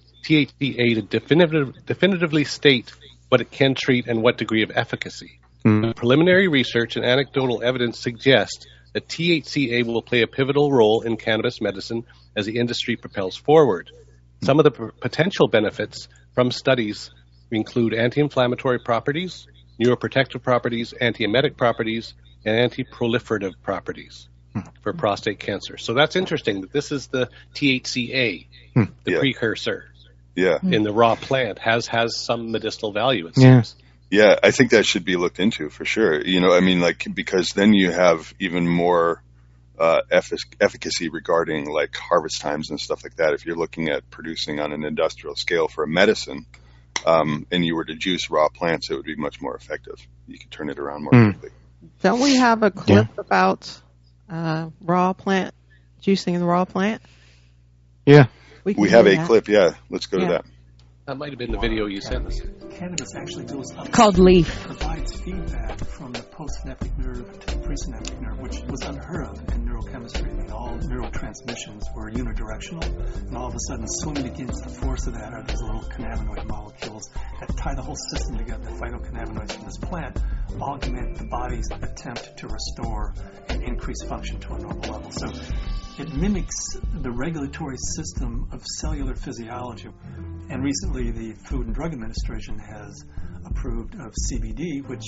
to definitively state what it can treat and what degree of efficacy. Mm. Preliminary research and anecdotal evidence suggest that THCA will play a pivotal role in cannabis medicine as the industry propels forward. Some of the potential benefits from studies include anti-inflammatory properties, neuroprotective properties, antiemetic properties, and anti-proliferative properties for prostate cancer. So that's interesting that this is the THCA, the precursor. Yeah. In the raw plant has some medicinal value, it seems. Yeah, I think that should be looked into for sure. Because then you have even more efficacy regarding like harvest times and stuff like that. If you're looking at producing on an industrial scale for a medicine, and you were to juice raw plants, it would be much more effective. You could turn it around more quickly. Don't we have a clip about raw plant juicing in the raw plant? Yeah, we have a clip. Yeah, let's go to that. That might have been the video you sent us. Cannabis actually goes up. Called leaf. Provides feedback from the postsynaptic nerve to the presynaptic nerve, which was unheard of in neurochemistry. And all neurotransmissions were unidirectional, and all of a sudden, swimming against the force of that are these little cannabinoid molecules that tie the whole system together. The phytocannabinoids from this plant augment the body's attempt to restore and increase function to a normal level. So it mimics the regulatory system of cellular physiology. And recently the Food and Drug Administration has approved of CBD, which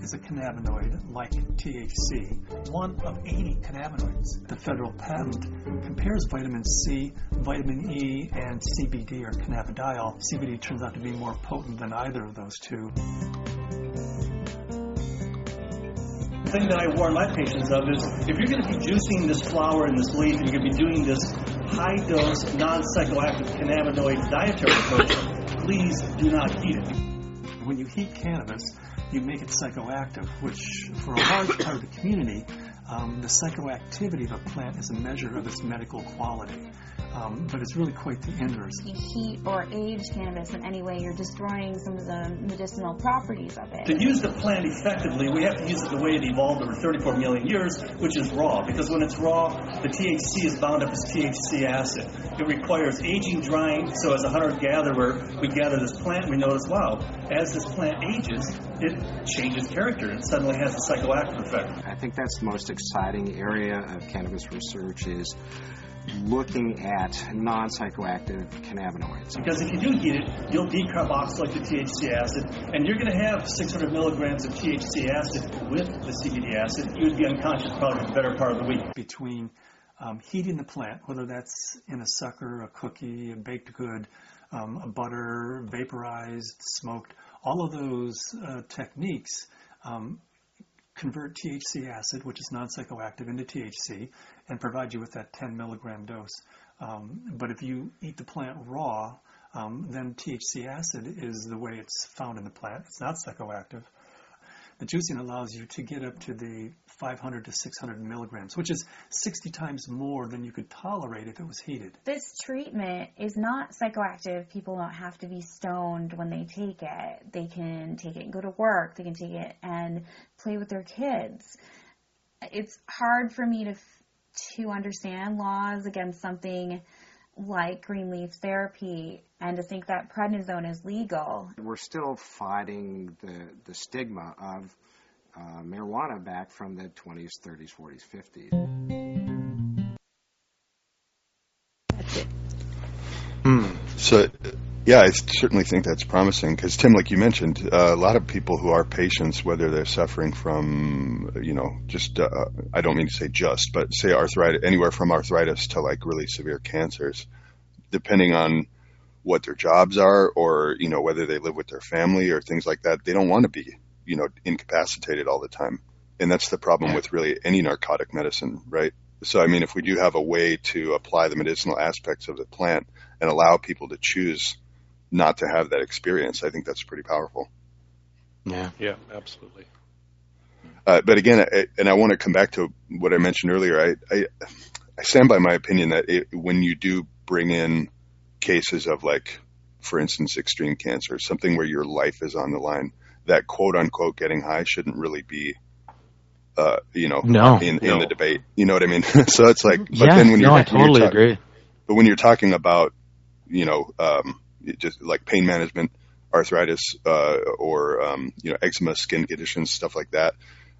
is a cannabinoid like THC, one of 80 cannabinoids. The federal patent compares vitamin C, vitamin E, and CBD or cannabidiol. CBD turns out to be more potent than either of those two. The thing that I warn my patients of is if you're going to be juicing this flower and this leaf and you're going to be doing this high-dose, non-psychoactive cannabinoid dietary approach, please do not heat it. When you heat cannabis, you make it psychoactive, which for a large part of the community, the psychoactivity of a plant is a measure of its medical quality. But it's really quite the inverse. If you heat or age cannabis in any way, you're destroying some of the medicinal properties of it. To use the plant effectively, we have to use it the way it evolved over 34 million years, which is raw. Because when it's raw, the THC is bound up as THC acid. It requires aging, drying. So as a hunter-gatherer, we gather this plant and we notice, wow, as this plant ages, it changes character. It suddenly has a psychoactive effect. I think that's the most exciting area of cannabis research is looking at non-psychoactive cannabinoids. Because if you do heat it, you'll decarboxylate the THC acid, and you're going to have 600 milligrams of THC acid with the CBD acid. You'd be unconscious probably the better part of the week. Between heating the plant, whether that's in a sucker, a cookie, a baked good, a butter, vaporized, smoked, all of those techniques convert THC acid, which is non-psychoactive, into THC and provide you with that 10 milligram dose. But if you eat the plant raw, then THC acid is the way it's found in the plant. It's not psychoactive. The juicing allows you to get up to the 500 to 600 milligrams, which is 60 times more than you could tolerate if it was heated. This treatment is not psychoactive. People don't have to be stoned when they take it. They can take it and go to work. They can take it and play with their kids. It's hard for me to understand laws against something like green leaf therapy and to think that prednisone is legal. We're still fighting the stigma of marijuana back from the 20s, 30s, 40s, 50s. That's it. So, yeah, I certainly think that's promising because, Tim, like you mentioned, a lot of people who are patients, whether they're suffering from, I don't mean to say just, but say arthritis, anywhere from arthritis to like really severe cancers, depending on what their jobs are, or, you know, whether they live with their family or things like that. They don't want to be, you know, incapacitated all the time. And that's the problem with really any narcotic medicine, right? So, I mean, if we do have a way to apply the medicinal aspects of the plant and allow people to choose not to have that experience, I think that's pretty powerful. Yeah. Yeah, absolutely. But again, I want to come back to what I mentioned earlier. I stand by my opinion that when you do bring in cases of, like, for instance, extreme cancer, something where your life is on the line, that quote unquote getting high shouldn't really be, in the debate, you know what I mean? So it's like, but then when I totally agree. But when you're talking about, you know, just like pain management, arthritis, or eczema, skin conditions, stuff like that,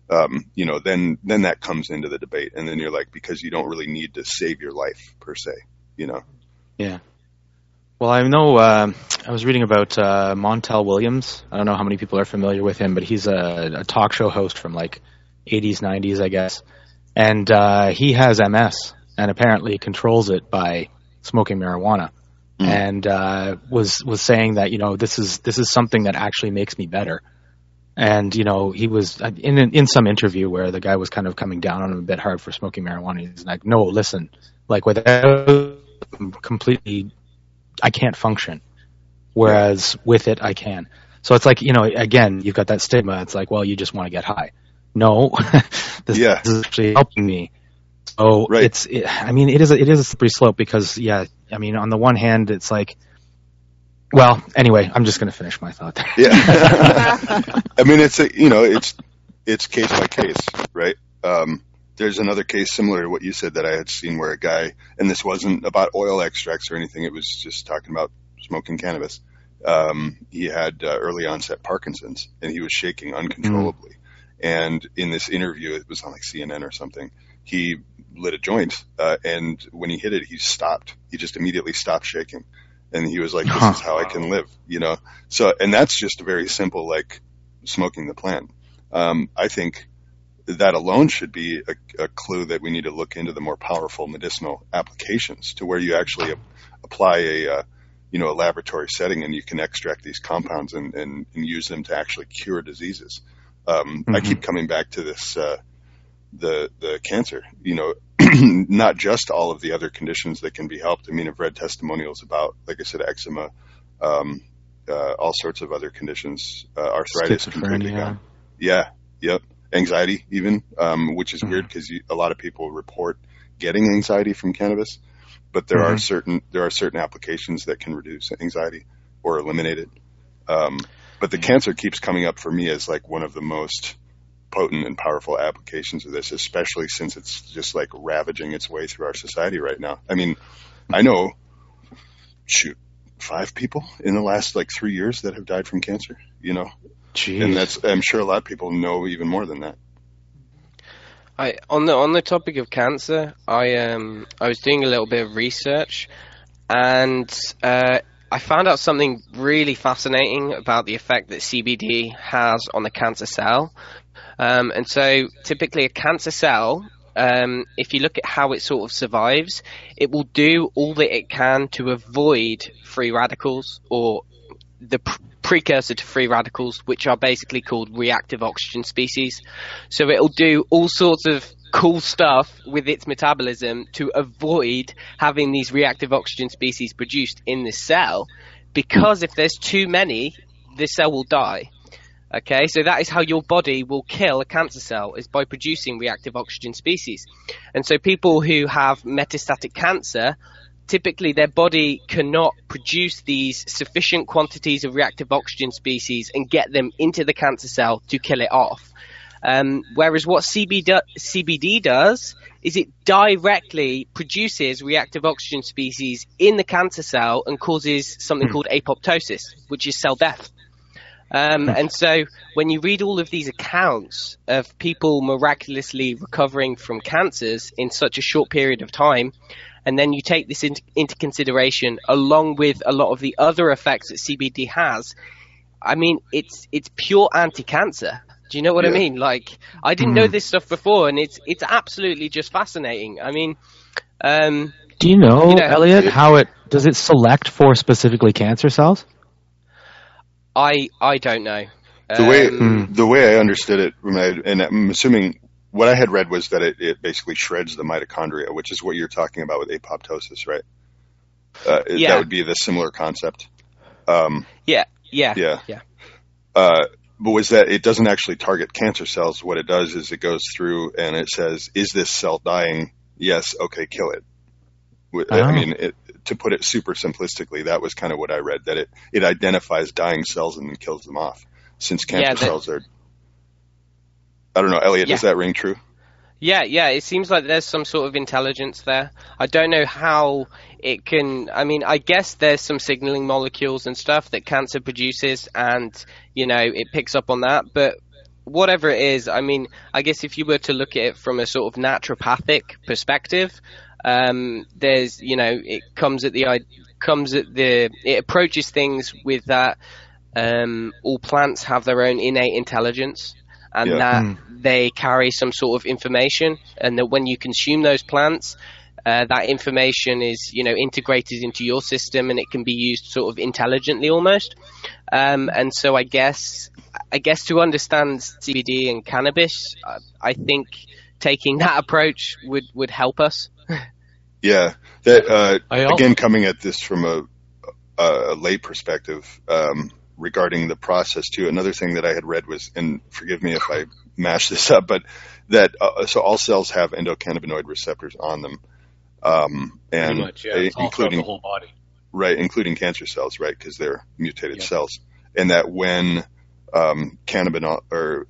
then that comes into the debate. And then you're like, because you don't really need to save your life per se, you know? Yeah. Well, I know I was reading about Montel Williams. I don't know how many people are familiar with him, but he's a talk show host from like 80s, 90s, I guess. And he has MS and apparently controls it by smoking marijuana. Mm. And was saying that, you know, this is something that actually makes me better. And, you know, he was in some interview where the guy was kind of coming down on him a bit hard for smoking marijuana. He's like, no, listen, like without completely, I can't function, whereas with it I can. So it's like, you know, again, you've got that stigma. It's like, well, you just want to get high. No, this is actually helping me. So it is a slippery slope because, on the one hand, it's like, well, anyway, I'm just going to finish my thought. Yeah. I mean, it's case by case, right? There's another case similar to what you said that I had seen where a guy, and this wasn't about oil extracts or anything. It was just talking about smoking cannabis. He had early onset Parkinson's and he was shaking uncontrollably. Mm. And in this interview, it was on like CNN or something, he lit a joint. And when he hit it, he stopped. He just immediately stopped shaking. And he was like, this is how I can live, you know? So, and that's just very simple, like smoking the plant. I think that alone should be a clue that we need to look into the more powerful medicinal applications to where you actually apply a laboratory setting and you can extract these compounds and use them to actually cure diseases. I keep coming back to this, the cancer, you know, not just all of the other conditions that can be helped. I mean, I've read testimonials about, like I said, eczema, all sorts of other conditions, arthritis. Schizophrenia. Yeah. Yep. Anxiety even, which is weird because a lot of people report getting anxiety from cannabis, but there are certain applications that can reduce anxiety or eliminate it. But the cancer keeps coming up for me as like one of the most potent and powerful applications of this, especially since it's just like ravaging its way through our society right now. I mean, I know, 5 people in the last like 3 years that have died from cancer, you know? Jeez. And that's, I'm sure a lot of people know even more than that. On the topic of cancer, I was doing a little bit of research and, I found out something really fascinating about the effect that CBD has on the cancer cell. And so typically a cancer cell, if you look at how it sort of survives, it will do all that it can to avoid free radicals or the precursor to free radicals, which are basically called reactive oxygen species. So it'll do all sorts of cool stuff with its metabolism to avoid having these reactive oxygen species produced in the cell, because if there's too many, the cell will die. Okay, so that is how your body will kill a cancer cell, is by producing reactive oxygen species. And so people who have metastatic cancer, typically their body cannot produce these sufficient quantities of reactive oxygen species and get them into the cancer cell to kill it off. Whereas what CBD does is it directly produces reactive oxygen species in the cancer cell and causes something called apoptosis, which is cell death. And so when you read all of these accounts of people miraculously recovering from cancers in such a short period of time, and then you take this into consideration along with a lot of the other effects that CBD has, I mean, it's pure anti-cancer. Do you know what I mean? Like, I didn't know this stuff before, and it's absolutely just fascinating. I mean, Do you know, Elliot, how does it select for specifically cancer cells? I don't know. The way I understood it, and I'm assuming what I had read was that it basically shreds the mitochondria, which is what you're talking about with apoptosis, right? Yeah. That would be the similar concept. Yeah. But was that it doesn't actually target cancer cells. What it does is it goes through and it says, is this cell dying? Yes. Okay. Kill it. I mean, to put it super simplistically, that was kind of what I read, that it identifies dying cells and then kills them off, since cancer cells are, I don't know, Elliot, does that ring true? Yeah. It seems like there's some sort of intelligence there. I don't know how it can. I mean, I guess there's some signaling molecules and stuff that cancer produces, and it picks up on that. But whatever it is, I mean, I guess if you were to look at it from a sort of naturopathic perspective, there's it approaches things with that. All plants have their own innate intelligence, and that they carry some sort of information, and that when you consume those plants, that information is, integrated into your system, and it can be used sort of intelligently almost. And so I guess to understand CBD and cannabis, I think taking that approach would help us. Yeah. That, again, coming at this from a lay perspective, regarding the process too, another thing that I had read was, and forgive me if I mash this up, but that so all cells have endocannabinoid receptors on them, and much, including the whole body, right, including cancer cells, right, because they're mutated cells, and that when cannabinol or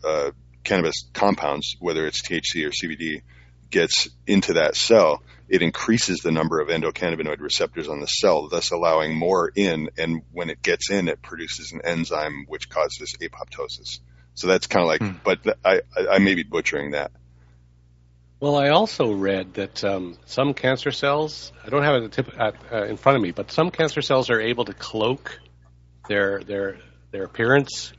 cannabis compounds, whether it's THC or CBD, gets into that cell, it increases the number of endocannabinoid receptors on the cell, thus allowing more in. And when it gets in, it produces an enzyme which causes apoptosis. So that's kind of like, but I may be butchering that. Well, I also read that some cancer cells, I don't have it in front of me, but some cancer cells are able to cloak their appearance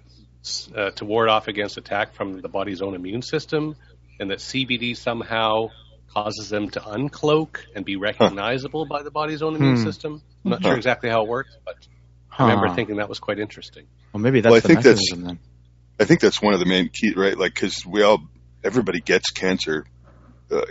to ward off against attack from the body's own immune system, and that CBD somehow causes them to uncloak and be recognizable by the body's own immune system. I'm not sure exactly how it works, but I remember thinking that was quite interesting. Well, maybe that's the mechanism then. I think that's one of the main keys, right? Like, because everybody gets cancer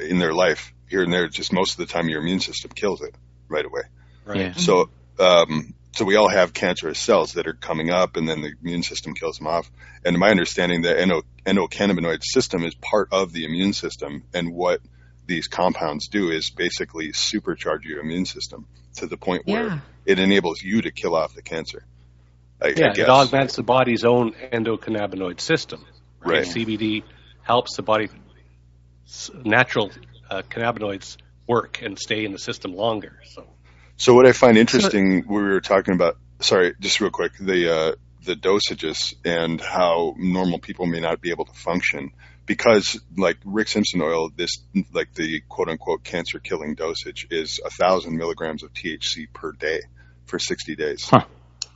in their life here and there. Just most of the time, your immune system kills it right away. Right. Yeah. So, so we all have cancerous cells that are coming up, and then the immune system kills them off. And my understanding, the endocannabinoid system is part of the immune system, and what these compounds do is basically supercharge your immune system to the point where it enables you to kill off the cancer. I guess it augments the body's own endocannabinoid system. Right. CBD helps the body natural cannabinoids work and stay in the system longer. So what I find interesting, we were talking about, sorry, just real quick, the dosages and how normal people may not be able to function. Because, like Rick Simpson oil, this, like the quote unquote cancer killing dosage is 1,000 milligrams of THC per day for 60 days. Huh.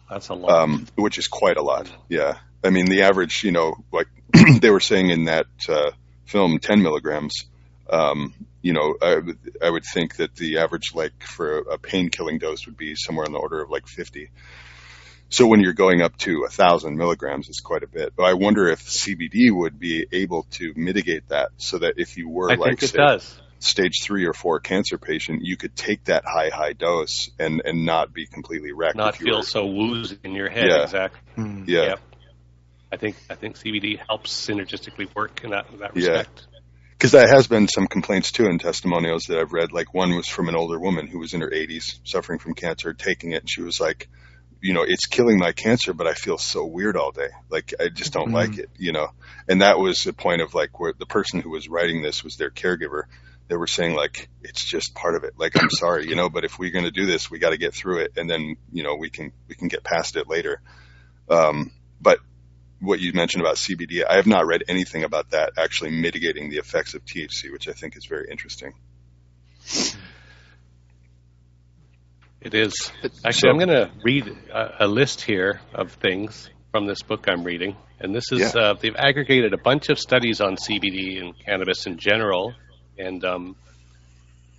That's a lot. Which is quite a lot. Yeah. I mean, the average, like they were saying in that film, 10 milligrams. I would think that the average, like for a pain killing dose, would be somewhere in the order of like 50. So when you're going up to 1,000 milligrams, it's quite a bit. But I wonder if CBD would be able to mitigate that, so that if you were stage 3 or 4 cancer patient, you could take that high dose and not be completely wrecked. Not feel so woozy in your head, exactly. Yeah. Yep. I think CBD helps synergistically work in that respect. Because there has been some complaints too in testimonials that I've read. Like one was from an older woman who was in her 80s, suffering from cancer, taking it, and she was like, it's killing my cancer, but I feel so weird all day. Like, I just don't like it, And that was the point of, like, where the person who was writing this was their caregiver. They were saying, like, it's just part of it. Like, I'm sorry, but if we're going to do this, we got to get through it. And then, we can get past it later. But what you mentioned about CBD, I have not read anything about that actually mitigating the effects of THC, which I think is very interesting. It is. Actually, I'm going to read a list here of things from this book I'm reading. And this is, they've aggregated a bunch of studies on CBD and cannabis in general. And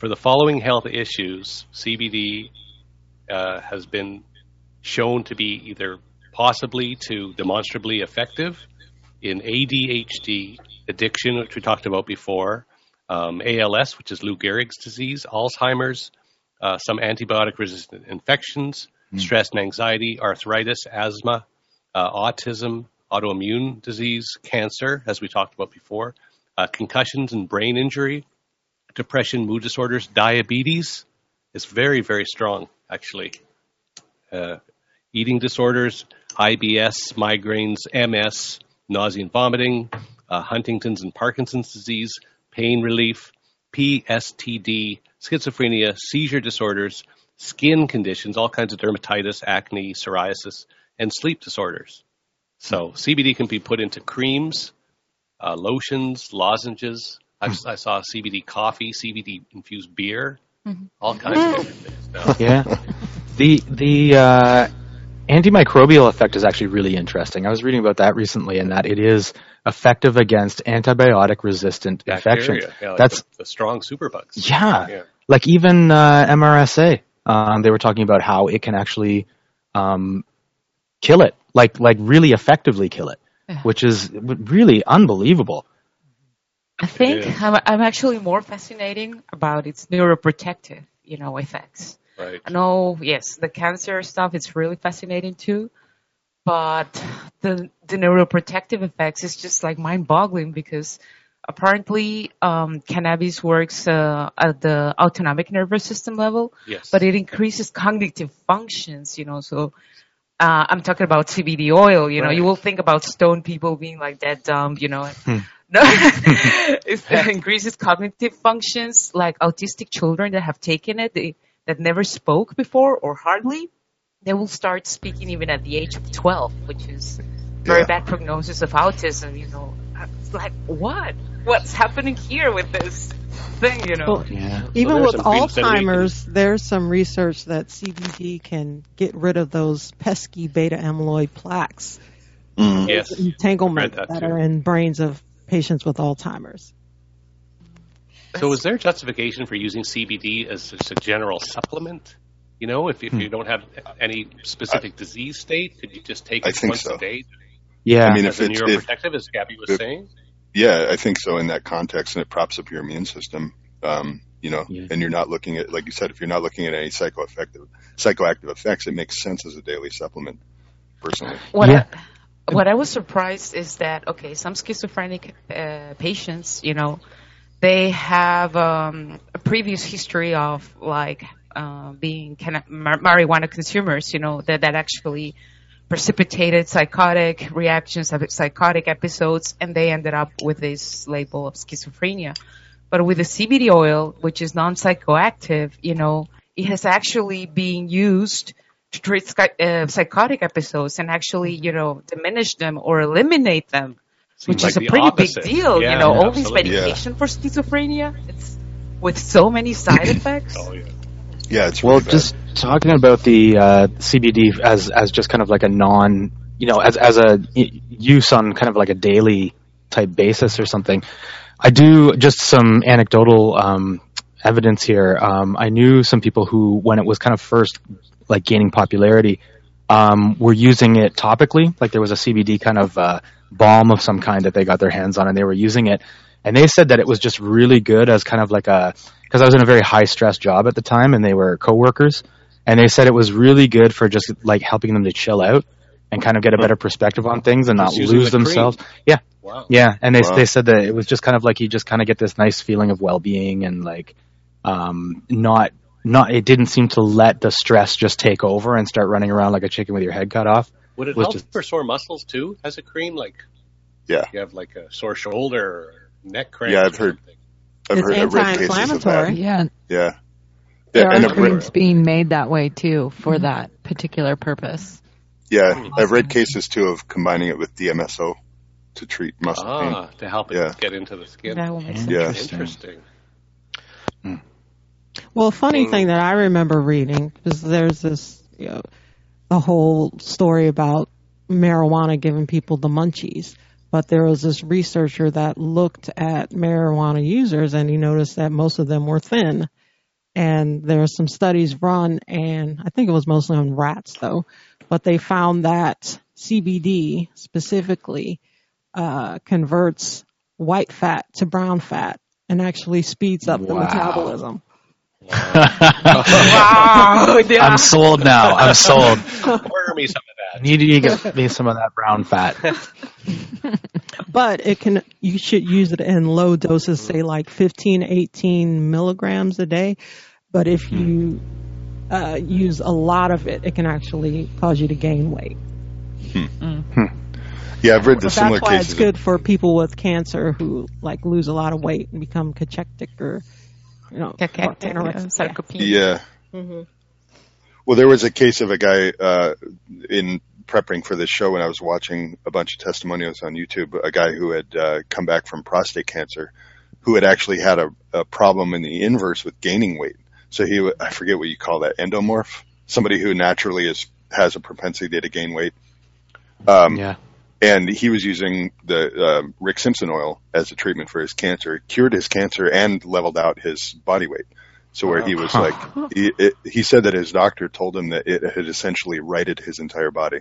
For the following health issues, CBD has been shown to be either possibly to demonstrably effective in ADHD, addiction, which we talked about before, ALS, which is Lou Gehrig's disease, Alzheimer's, some antibiotic-resistant infections, stress and anxiety, arthritis, asthma, autism, autoimmune disease, cancer, as we talked about before, concussions and brain injury, depression, mood disorders, diabetes is very, very strong, actually. Eating disorders, IBS, migraines, MS, nausea and vomiting, Huntington's and Parkinson's disease, pain relief, PSTD, schizophrenia, seizure disorders, skin conditions, all kinds of dermatitis, acne, psoriasis, and sleep disorders. So CBD can be put into creams, lotions, lozenges. I saw CBD coffee, CBD infused beer, all kinds of different things now. Yeah. The antimicrobial effect is actually really interesting. I was reading about that recently, and that it is effective against antibiotic-resistant infections. Yeah, like that's the strong superbugs. Yeah, yeah. Like even MRSA, they were talking about how it can actually kill it, like really effectively kill it, which is really unbelievable. I think I'm actually more fascinating about its neuroprotective, effects. Right. I know, yes, the cancer stuff is really fascinating too, but the neuroprotective effects is just like mind-boggling because apparently cannabis works at the autonomic nervous system level, but it increases cognitive functions, so... I'm talking about CBD oil, you will think about stone people being like that dumb, It increases cognitive functions, like autistic children that have taken it, that never spoke before or hardly, they will start speaking even at the age of 12, which is very bad prognosis of autism, It's like, what's happening here with this thing, Well, even with Alzheimer's, there's some research that CBD can get rid of those pesky beta amyloid plaques, entanglement that are in brains of patients with Alzheimer's. So is there justification for using CBD as just a general supplement? If you don't have any specific disease state, could you just take it once a day? Yeah, I mean, as if it's neuroprotective, as Gabby was saying. Yeah, I think so in that context, and it props up your immune system, and you're not looking at, like you said, if you're not looking at any psychoactive effects, it makes sense as a daily supplement, personally. What I was surprised is that, some schizophrenic patients, they have a previous history of, being marijuana consumers, that actually... precipitated psychotic reactions, psychotic episodes, and they ended up with this label of schizophrenia. But with the CBD oil, which is non-psychoactive, it has actually been used to treat psychotic episodes and actually, diminish them or eliminate them, which is a pretty big deal. Yeah, all this medication for schizophrenia, it's with so many side effects. Yeah, it's really just talking about the CBD as just kind of like a non, as a use on kind of like a daily type basis or something. I do just some anecdotal evidence here. I knew some people who, when it was kind of first like gaining popularity, were using it topically. Like there was a CBD kind of balm of some kind that they got their hands on, and they were using it. And they said that it was just really good as kind of like a, because I was in a very high stress job at the time and they were coworkers, and they said it was really good for just like helping them to chill out and kind of get a better perspective on things and not lose themselves. Yeah. Wow. Yeah. And they said that it was just kind of like, you just kind of get this nice feeling of well-being and like, it didn't seem to let the stress just take over and start running around like a chicken with your head cut off. Would it help for sore muscles too as a cream? Like, you have like a sore shoulder or neck cramp. Yeah, I've heard anti-inflammatory. Yeah. There are creams being made that way too for that particular purpose. Yeah, I've read cases too of combining it with DMSO to treat muscle pain to help it get into the skin. That will make sense. Yeah. Interesting. Well, a funny thing that I remember reading is there's this the whole story about marijuana giving people the munchies. But there was this researcher that looked at marijuana users, and he noticed that most of them were thin. And there are some studies run, and I think it was mostly on rats, though. But they found that CBD specifically converts white fat to brown fat and actually speeds up the metabolism. Wow. Yeah. I'm sold now. I'm sold. Order me some of that. You need to get me some of that brown fat. But it can. You should use it in low doses, say like 15, 18 milligrams a day. But if you use a lot of it, it can actually cause you to gain weight. Yeah, I've read the similar cases. That's why it's good for people with cancer who like lose a lot of weight and become cachectic or sarcopenia. Yeah. Mm-hmm. Well, there was a case of a guy in prepping for this show when I was watching a bunch of testimonials on YouTube, a guy who had come back from prostate cancer who had actually had a problem in the inverse with gaining weight. So he, I forget what you call that, endomorph, somebody who naturally has a propensity to gain weight. Yeah. And he was using the Rick Simpson oil as a treatment for his cancer. It cured his cancer and leveled out his body weight. So where he was like, he said that his doctor told him that it had essentially righted his entire body.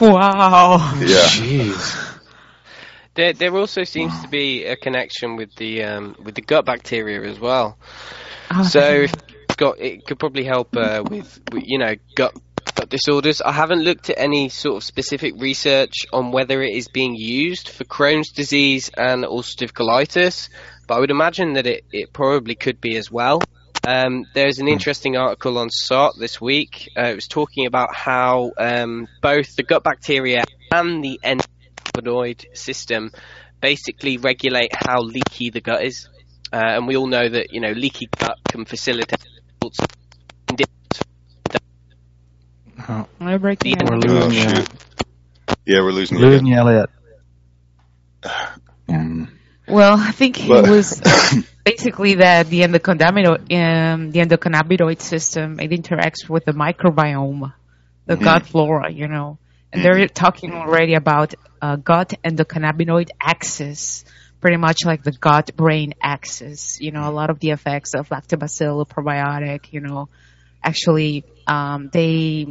Wow. Yeah. Jeez. There also seems to be a connection with the gut bacteria as well. So if it's got, it could probably help with gut disorders. I haven't looked at any sort of specific research on whether it is being used for Crohn's disease and ulcerative colitis, but I would imagine that it probably could be as well. There's an interesting article on SART this week. It was talking about how both the gut bacteria and the endocannabinoid system basically regulate how leaky the gut is. And we all know that leaky gut can facilitate. We're losing Elliot. Well, I think it was basically that the endocannabinoid system, it interacts with the microbiome, the gut flora, And they're talking already about gut endocannabinoid axis, pretty much like the gut-brain axis. A lot of the effects of lactobacillus probiotic, actually they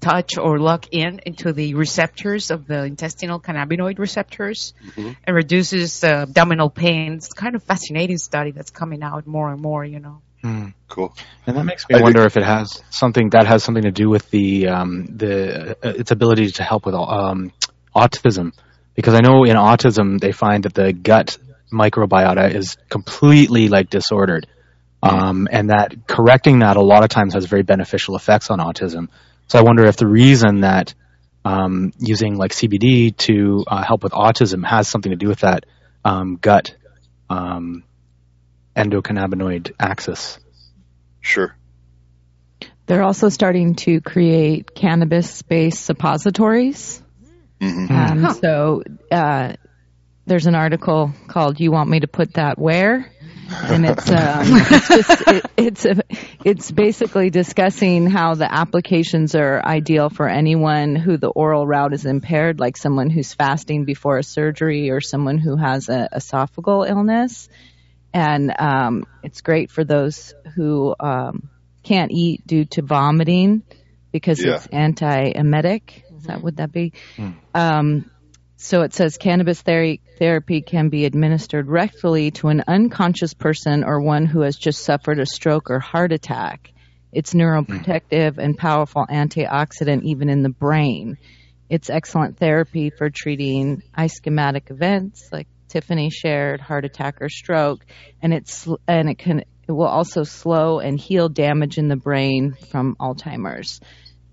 touch or lock into the receptors of the intestinal cannabinoid receptors and reduces abdominal pain. It's kind of fascinating study that's coming out more and more, Cool. And that makes me wonder if it has something to do with the its ability to help with autism, because I know in autism they find that the gut microbiota is completely disordered. And that correcting that a lot of times has very beneficial effects on autism. So I wonder if the reason that using CBD to help with autism has something to do with that gut endocannabinoid axis. Sure. They're also starting to create cannabis-based suppositories. Mm-hmm. So there's an article called "You Want Me to Put That Where?" And it's basically discussing how the applications are ideal for anyone who the oral route is impaired, like someone who's fasting before a surgery or someone who has an esophageal illness. And it's great for those who can't eat due to vomiting because it's anti-emetic. Would that be? So it says cannabis therapy can be administered rectally to an unconscious person or one who has just suffered a stroke or heart attack. It's neuroprotective and powerful antioxidant even in the brain. It's excellent therapy for treating ischemic events like Tiffany shared, heart attack or stroke, and it will also slow and heal damage in the brain from Alzheimer's.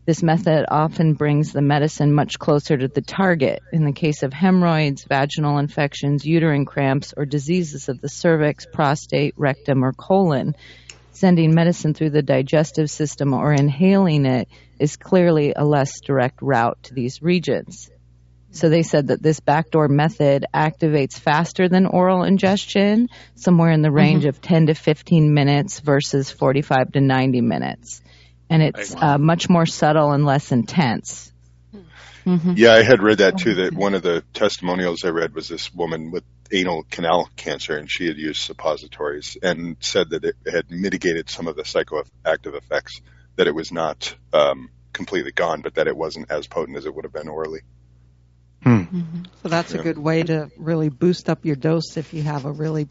This method often brings the medicine much closer to the target in the case of hemorrhoids, vaginal infections, uterine cramps, or diseases of the cervix, prostate, rectum, or colon. Sending medicine through the digestive system or inhaling it is clearly a less direct route to these regions. So they said that this backdoor method activates faster than oral ingestion, somewhere in the range of 10 to 15 minutes versus 45 to 90 minutes. And it's much more subtle and less intense. Yeah, I had read that too, that one of the testimonials I read was this woman with anal canal cancer, and she had used suppositories and said that it had mitigated some of the psychoactive effects, that it was not completely gone, but that it wasn't as potent as it would have been orally. Mm-hmm. So that's a good way to really boost up your dose if you have a really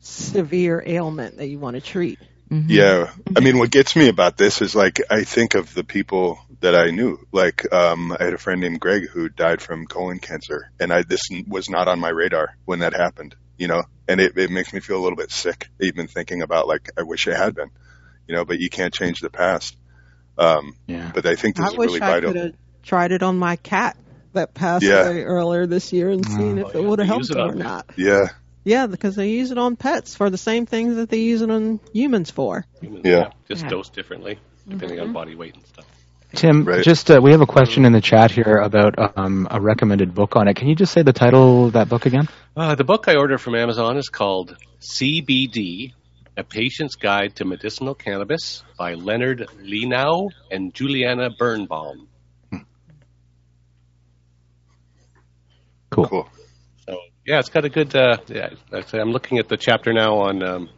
severe ailment that you want to treat. Mm-hmm. Yeah. I mean, what gets me about this is, like, I think of the people that I knew. Like, I had a friend named Greg who died from colon cancer, and this was not on my radar when that happened, you know, and it makes me feel a little bit sick even thinking about, like, I wish it had been, you know, but you can't change the past. But I think this is really vital. I wish I could have tried it on my cat that passed away earlier this year and seen if it would have helped or not. Yeah. Yeah, because they use it on pets for the same things that they use it on humans for. Just dosed differently, depending on body weight and stuff. Tim, just we have a question in the chat here about a recommended book on it. Can you just say the title of that book again? The book I ordered from Amazon is called CBD, A Patient's Guide to Medicinal Cannabis by Leonard Leinow and Juliana Birnbaum. Cool. Yeah, it's got a good. I'm looking at the chapter now on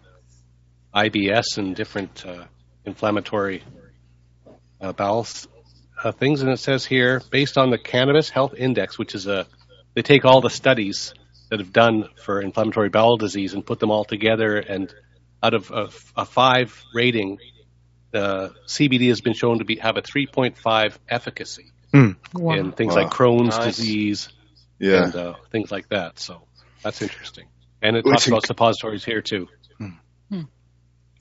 IBS and different inflammatory bowel things, and it says here, based on the Cannabis Health Index, which is they take all the studies that have done for inflammatory bowel disease and put them all together, and out of a 5 rating, CBD has been shown to have a 3.5 efficacy in things like Crohn's disease. Yeah, and things like that. So that's interesting. And it talks about suppositories here too.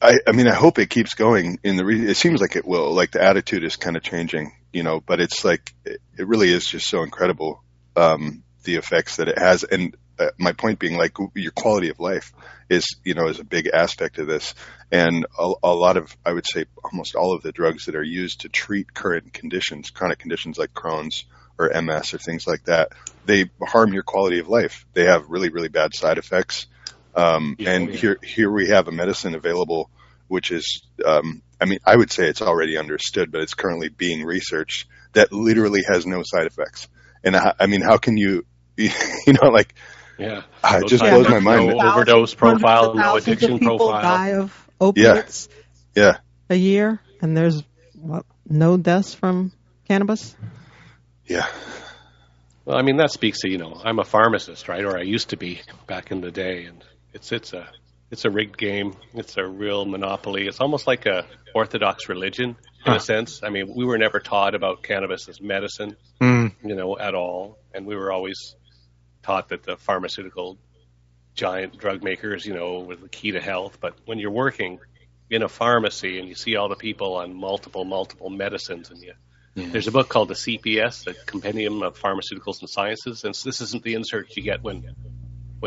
I mean, I hope it keeps going. It seems like it will. Like, the attitude is kind of changing, you know. But it's like it really is just so incredible, the effects that it has. And my point being, like, your quality of life is a big aspect of this. And a lot of, I would say, almost all of the drugs that are used to treat current conditions, chronic conditions like Crohn's or MS or things like that, they harm your quality of life. They have really, really bad side effects. Here we have a medicine available, which is, I mean, I would say it's already understood, but it's currently being researched, that literally has no side effects. And I mean, how can it just blows my mind. No overdose profile, no addiction profile. Die of opiates a year, and there's no deaths from cannabis. Yeah. Well, I mean, that speaks to, I'm a pharmacist, right? Or I used to be back in the day, and it's a rigged game. It's a real monopoly. It's almost like a orthodox religion in a sense. I mean, we were never taught about cannabis as medicine, at all, and we were always taught that the pharmaceutical giant drug makers, were the key to health. But when you're working in a pharmacy and you see all the people on multiple medicines, and there's a book called the CPS, the Compendium of Pharmaceuticals and Sciences, and so this isn't the insert you get when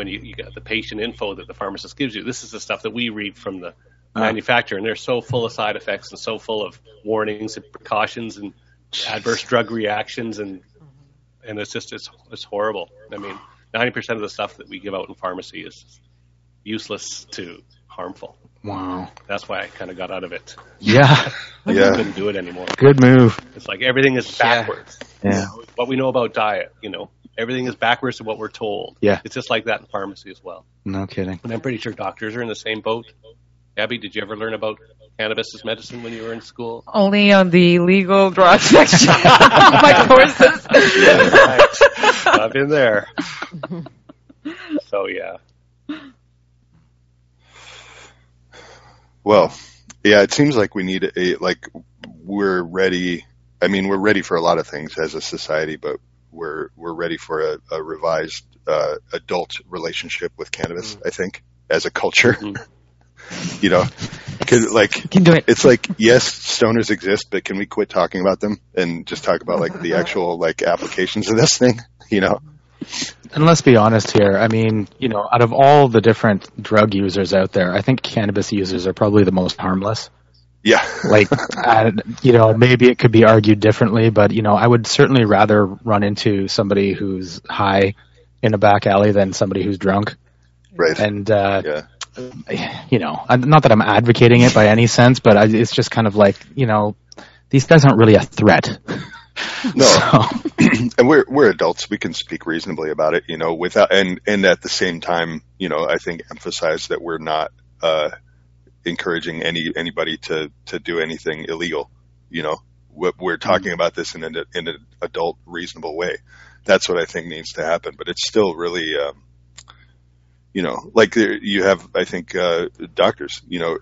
you get the patient info that the pharmacist gives you. This is the stuff that we read from the manufacturer, and they're so full of side effects and so full of warnings and precautions and adverse drug reactions, and it's horrible. I mean, 90% of the stuff that we give out in pharmacy is useless to harmful. Wow. That's why I kind of got out of it. Yeah. I couldn't do it anymore. Good move. It's like everything is backwards. Yeah. What we know about diet, everything is backwards to what we're told. Yeah. It's just like that in pharmacy as well. No kidding. And I'm pretty sure doctors are in the same boat. Abby, did you ever learn about cannabis as medicine when you were in school? Only on the legal drugs section of my courses. Yeah, right. I've been there. So, yeah. Well, yeah, it seems like we need we're ready. I mean, we're ready for a lot of things as a society, but we're ready for a revised adult relationship with cannabis, I think, as a culture. Mm-hmm. Cause, can do it. It's like, yes, stoners exist, but can we quit talking about them and just talk about the actual applications of this thing, And let's be honest here. I mean, out of all the different drug users out there, I think cannabis users are probably the most harmless. Yeah. Maybe it could be argued differently, but, I would certainly rather run into somebody who's high in a back alley than somebody who's drunk. Right. And, not that I'm advocating it by any sense, but it's just kind of like, these guys aren't really a threat. No, and we're adults. We can speak reasonably about it, you know, without, and at the same time, you know, I think emphasize that we're not encouraging anybody to do anything illegal. You know, we're talking about this in an adult, reasonable way. That's what I think needs to happen. But it's still really, you know, like you have, I think, doctors, you know,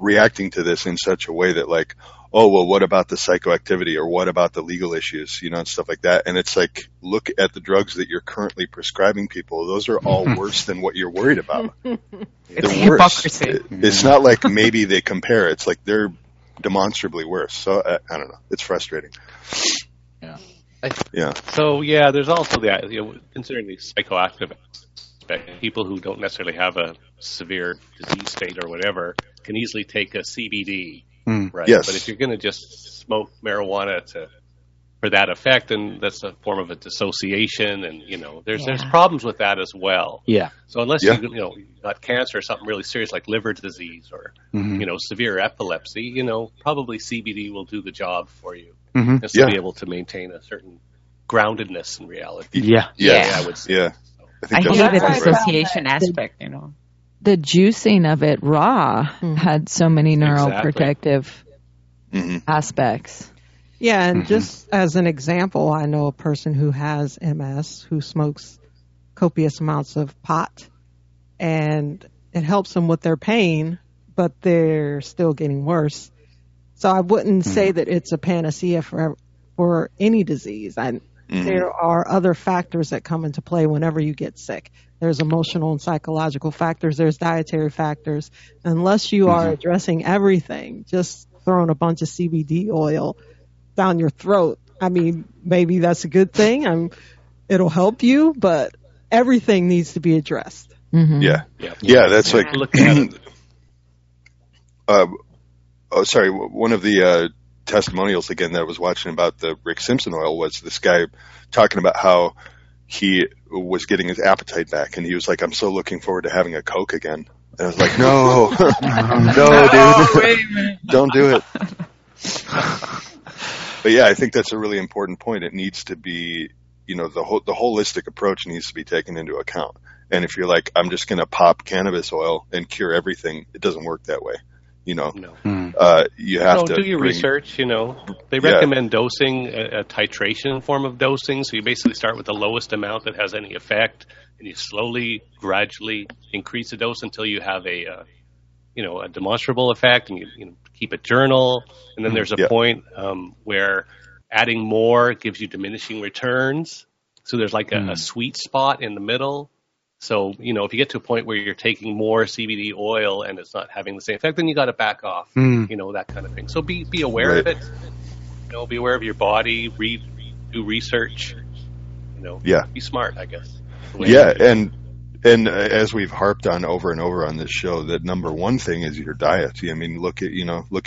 reacting to this in such a way that like, oh, well, what about the psychoactivity, or what about the legal issues, you know, and stuff like that. And it's like, look at the drugs that you're currently prescribing people. Those are all worse than what you're worried about. It's hypocrisy. It's not like maybe they compare. It's like they're demonstrably worse. So I don't know. It's frustrating. Yeah. So, yeah, there's also the, you know, considering the psychoactive aspect, people who don't necessarily have a severe disease state or whatever can easily take a CBD. Right. Yes. But if you're going to just smoke marijuana for that effect, then that's a form of a dissociation, and you know there's problems with that as well. Yeah. So unless you got cancer or something really serious like liver disease or you know severe epilepsy, you know probably CBD will do the job for you, and still be able to maintain a certain groundedness in reality. Yeah. I would say. Yeah. I hate the dissociation aspect, you know. The juicing of it raw had so many neuroprotective aspects. Yeah, and just as an example, I know a person who has MS who smokes copious amounts of pot, and it helps them with their pain, but they're still getting worse. So I wouldn't say that it's a panacea for any disease. There are other factors that come into play whenever you get sick. There's emotional and psychological factors. There's dietary factors. Unless you are addressing everything, just throwing a bunch of CBD oil down your throat. I mean, maybe that's a good thing. It'll help you, but everything needs to be addressed. Mm-hmm. Yeah. That's like one of the testimonials again that I was watching about the Rick Simpson oil was this guy talking about how he was getting his appetite back, and he was like, I'm so looking forward to having a Coke again. And I was like, no, dude, don't do it. But yeah, I think that's a really important point. It needs to be, you know, the holistic approach needs to be taken into account. And if you're like, I'm just going to pop cannabis oil and cure everything, it doesn't work that way. You know, you have to do your research. You know, they recommend dosing, a titration form of dosing. So you basically start with the lowest amount that has any effect, and you slowly, gradually increase the dose until you have a demonstrable effect, and you keep a journal. And then there's a point where adding more gives you diminishing returns. So there's like a sweet spot in the middle. So, you know, if you get to a point where you're taking more CBD oil and it's not having the same effect, then you got to back off, you know, that kind of thing. So be aware of it, you know, be aware of your body, read, do research, you know, be smart, I guess. Yeah. And as we've harped on over and over on this show, that number one thing is your diet. I mean, look at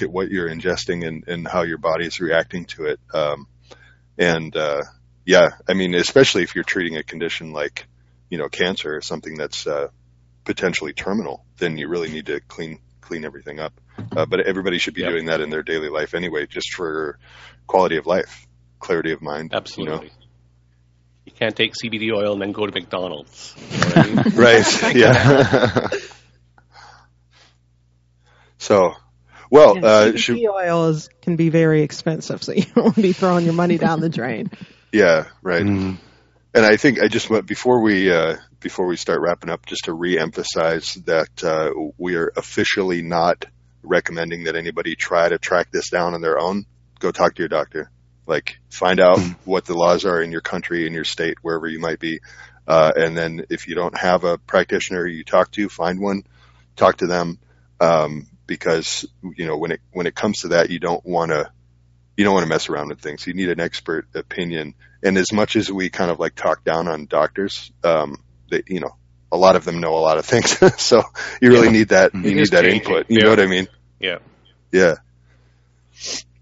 what you're ingesting and how your body is reacting to it. I mean, especially if you're treating a condition like, you know, cancer or something that's potentially terminal, then you really need to clean everything up. But everybody should be doing that in their daily life anyway, just for quality of life, clarity of mind. Absolutely. You know? You can't take CBD oil and then go to McDonald's. You know what I mean? Right. Yeah. So, well, CBD oil can be very expensive, so you don't want to be throwing your money down the drain. Yeah. Right. Mm-hmm. And I think I just want, before we start wrapping up, just to reemphasize that we are officially not recommending that anybody try to track this down on their own. Go talk to your doctor. Like, find out what the laws are in your country, in your state, wherever you might be. And then if you don't have a practitioner you talk to, find one, talk to them, because you know when it comes to that, you don't want to mess around with things. You need an expert opinion. And as much as we kind of like talk down on doctors, they, you know, a lot of them know a lot of things. So you really need that. You need that input. You know what I mean? Yeah. Yeah.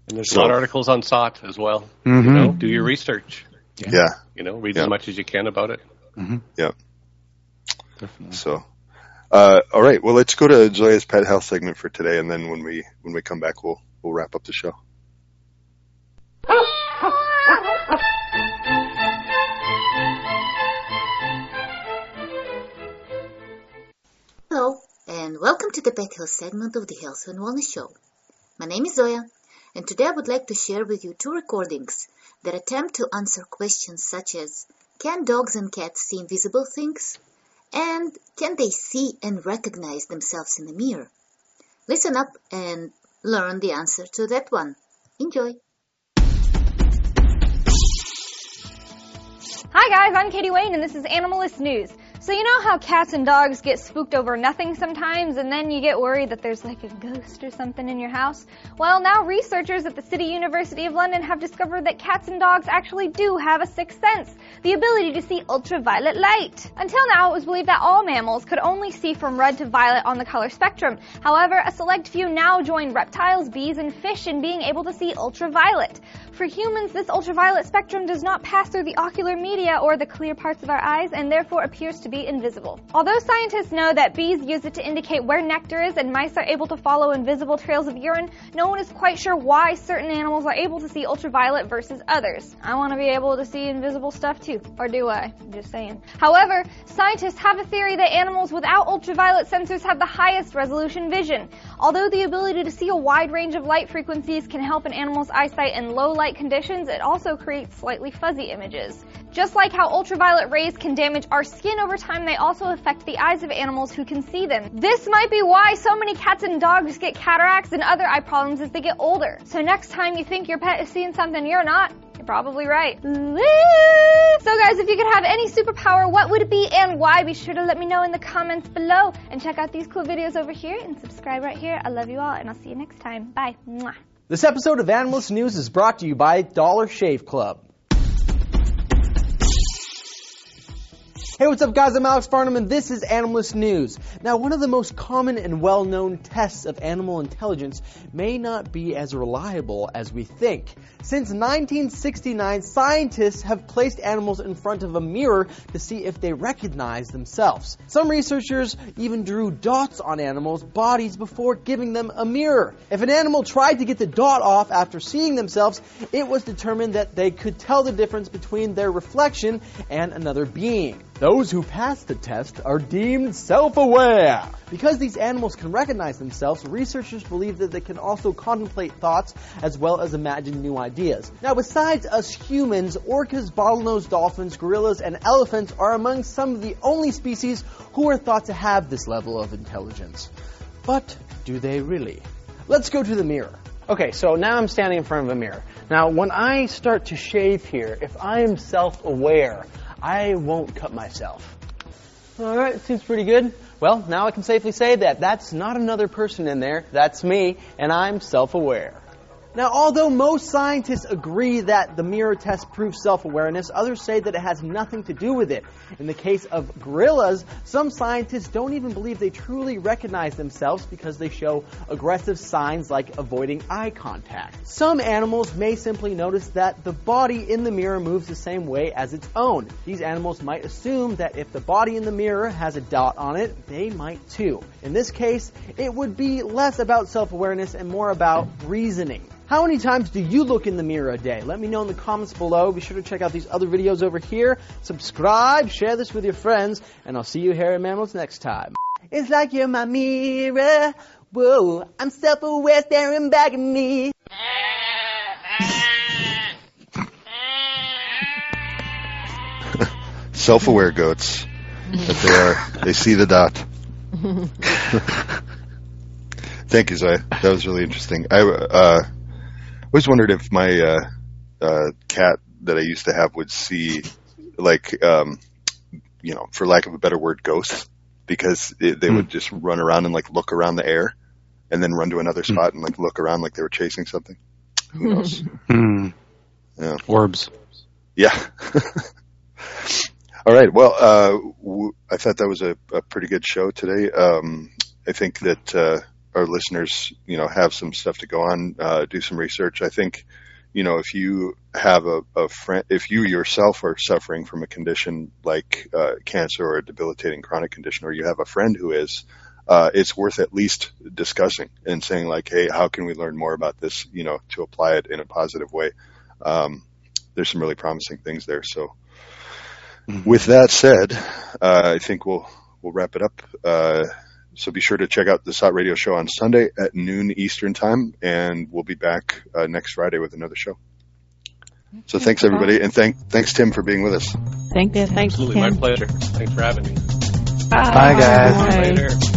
And there's a lot of articles on SOT as well. Mm-hmm. You know, do your research. Yeah. You know, read as much as you can about it. Mm-hmm. Yeah. Definitely. So, all right. Well, let's go to Zoya's pet health segment for today, and then when we come back, we'll wrap up the show. Welcome to the Pet Health segment of the Health and Wellness Show. My name is Zoya, and today I would like to share with you two recordings that attempt to answer questions such as, can dogs and cats see invisible things? And can they see and recognize themselves in the mirror? Listen up and learn the answer to that one. Enjoy! Hi guys, I'm Katie Wayne and this is Animalist News. So you know how cats and dogs get spooked over nothing sometimes and then you get worried that there's like a ghost or something in your house? Well, now researchers at the City University of London have discovered that cats and dogs actually do have a sixth sense, the ability to see ultraviolet light. Until now, it was believed that all mammals could only see from red to violet on the color spectrum. However, a select few now join reptiles, bees, and fish in being able to see ultraviolet. For humans, this ultraviolet spectrum does not pass through the ocular media or the clear parts of our eyes and therefore appears to be invisible. Although scientists know that bees use it to indicate where nectar is and mice are able to follow invisible trails of urine, no one is quite sure why certain animals are able to see ultraviolet versus others. I want to be able to see invisible stuff too, or do I? Just saying. However, scientists have a theory that animals without ultraviolet sensors have the highest resolution vision. Although the ability to see a wide range of light frequencies can help an animal's eyesight in low light conditions, it also creates slightly fuzzy images. Just like how ultraviolet rays can damage our skin over time, they also affect the eyes of animals who can see them. This might be why so many cats and dogs get cataracts and other eye problems as they get older. So next time you think your pet is seeing something you're not, you're probably right. So guys, if you could have any superpower, what would it be and why? Be sure to let me know in the comments below. And check out these cool videos over here and subscribe right here. I love you all and I'll see you next time. Bye. Mwah. This episode of Animalist News is brought to you by Dollar Shave Club. Hey, what's up guys? I'm Alex Farnham and this is Animalist News. Now, one of the most common and well-known tests of animal intelligence may not be as reliable as we think. Since 1969, scientists have placed animals in front of a mirror to see if they recognize themselves. Some researchers even drew dots on animals' bodies before giving them a mirror. If an animal tried to get the dot off after seeing themselves, it was determined that they could tell the difference between their reflection and another being. Those who pass the test are deemed self-aware. Because these animals can recognize themselves, researchers believe that they can also contemplate thoughts as well as imagine new ideas. Now, besides us humans, orcas, bottlenose dolphins, gorillas, and elephants are among some of the only species who are thought to have this level of intelligence. But do they really? Let's go to the mirror. Okay, so now I'm standing in front of a mirror. Now, when I start to shave here, if I am self-aware, I won't cut myself. Alright, seems pretty good. Well, now I can safely say that that's not another person in there, that's me, and I'm self-aware. Now, although most scientists agree that the mirror test proves self-awareness, others say that it has nothing to do with it. In the case of gorillas, some scientists don't even believe they truly recognize themselves because they show aggressive signs like avoiding eye contact. Some animals may simply notice that the body in the mirror moves the same way as its own. These animals might assume that if the body in the mirror has a dot on it, they might too. In this case, it would be less about self-awareness and more about reasoning. How many times do you look in the mirror a day? Let me know in the comments below. Be sure to check out these other videos over here. Subscribe, share this with your friends, and I'll see you here at Mammals next time. It's like you're my mirror. Whoa, I'm self-aware staring back at me. Self-aware goats. That they are. They see the dot. Thank you, Zoya. That was really interesting. I always wondered if my cat that I used to have would see, like, you know, for lack of a better word, ghosts, because they would just run around and, like, look around the air and then run to another spot and, like, look around like they were chasing something. Who knows? Yeah. Orbs. Yeah. All right. Well, I thought that was a pretty good show today. I think that our listeners, you know, have some stuff to go on, do some research. I think, you know, if you have a friend, if you yourself are suffering from a condition like cancer or a debilitating chronic condition, or you have a friend who is, it's worth at least discussing and saying like, hey, how can we learn more about this, you know, to apply it in a positive way? There's some really promising things there. So with that said, I think we'll wrap it up. So be sure to check out the SOT Radio Show on Sunday at noon Eastern time, and we'll be back next Friday with another show. So thanks, everybody, and thanks, Tim, for being with us. Thanks, Tim. Absolutely, my pleasure. Thanks for having me. Bye, guys. Bye. Later.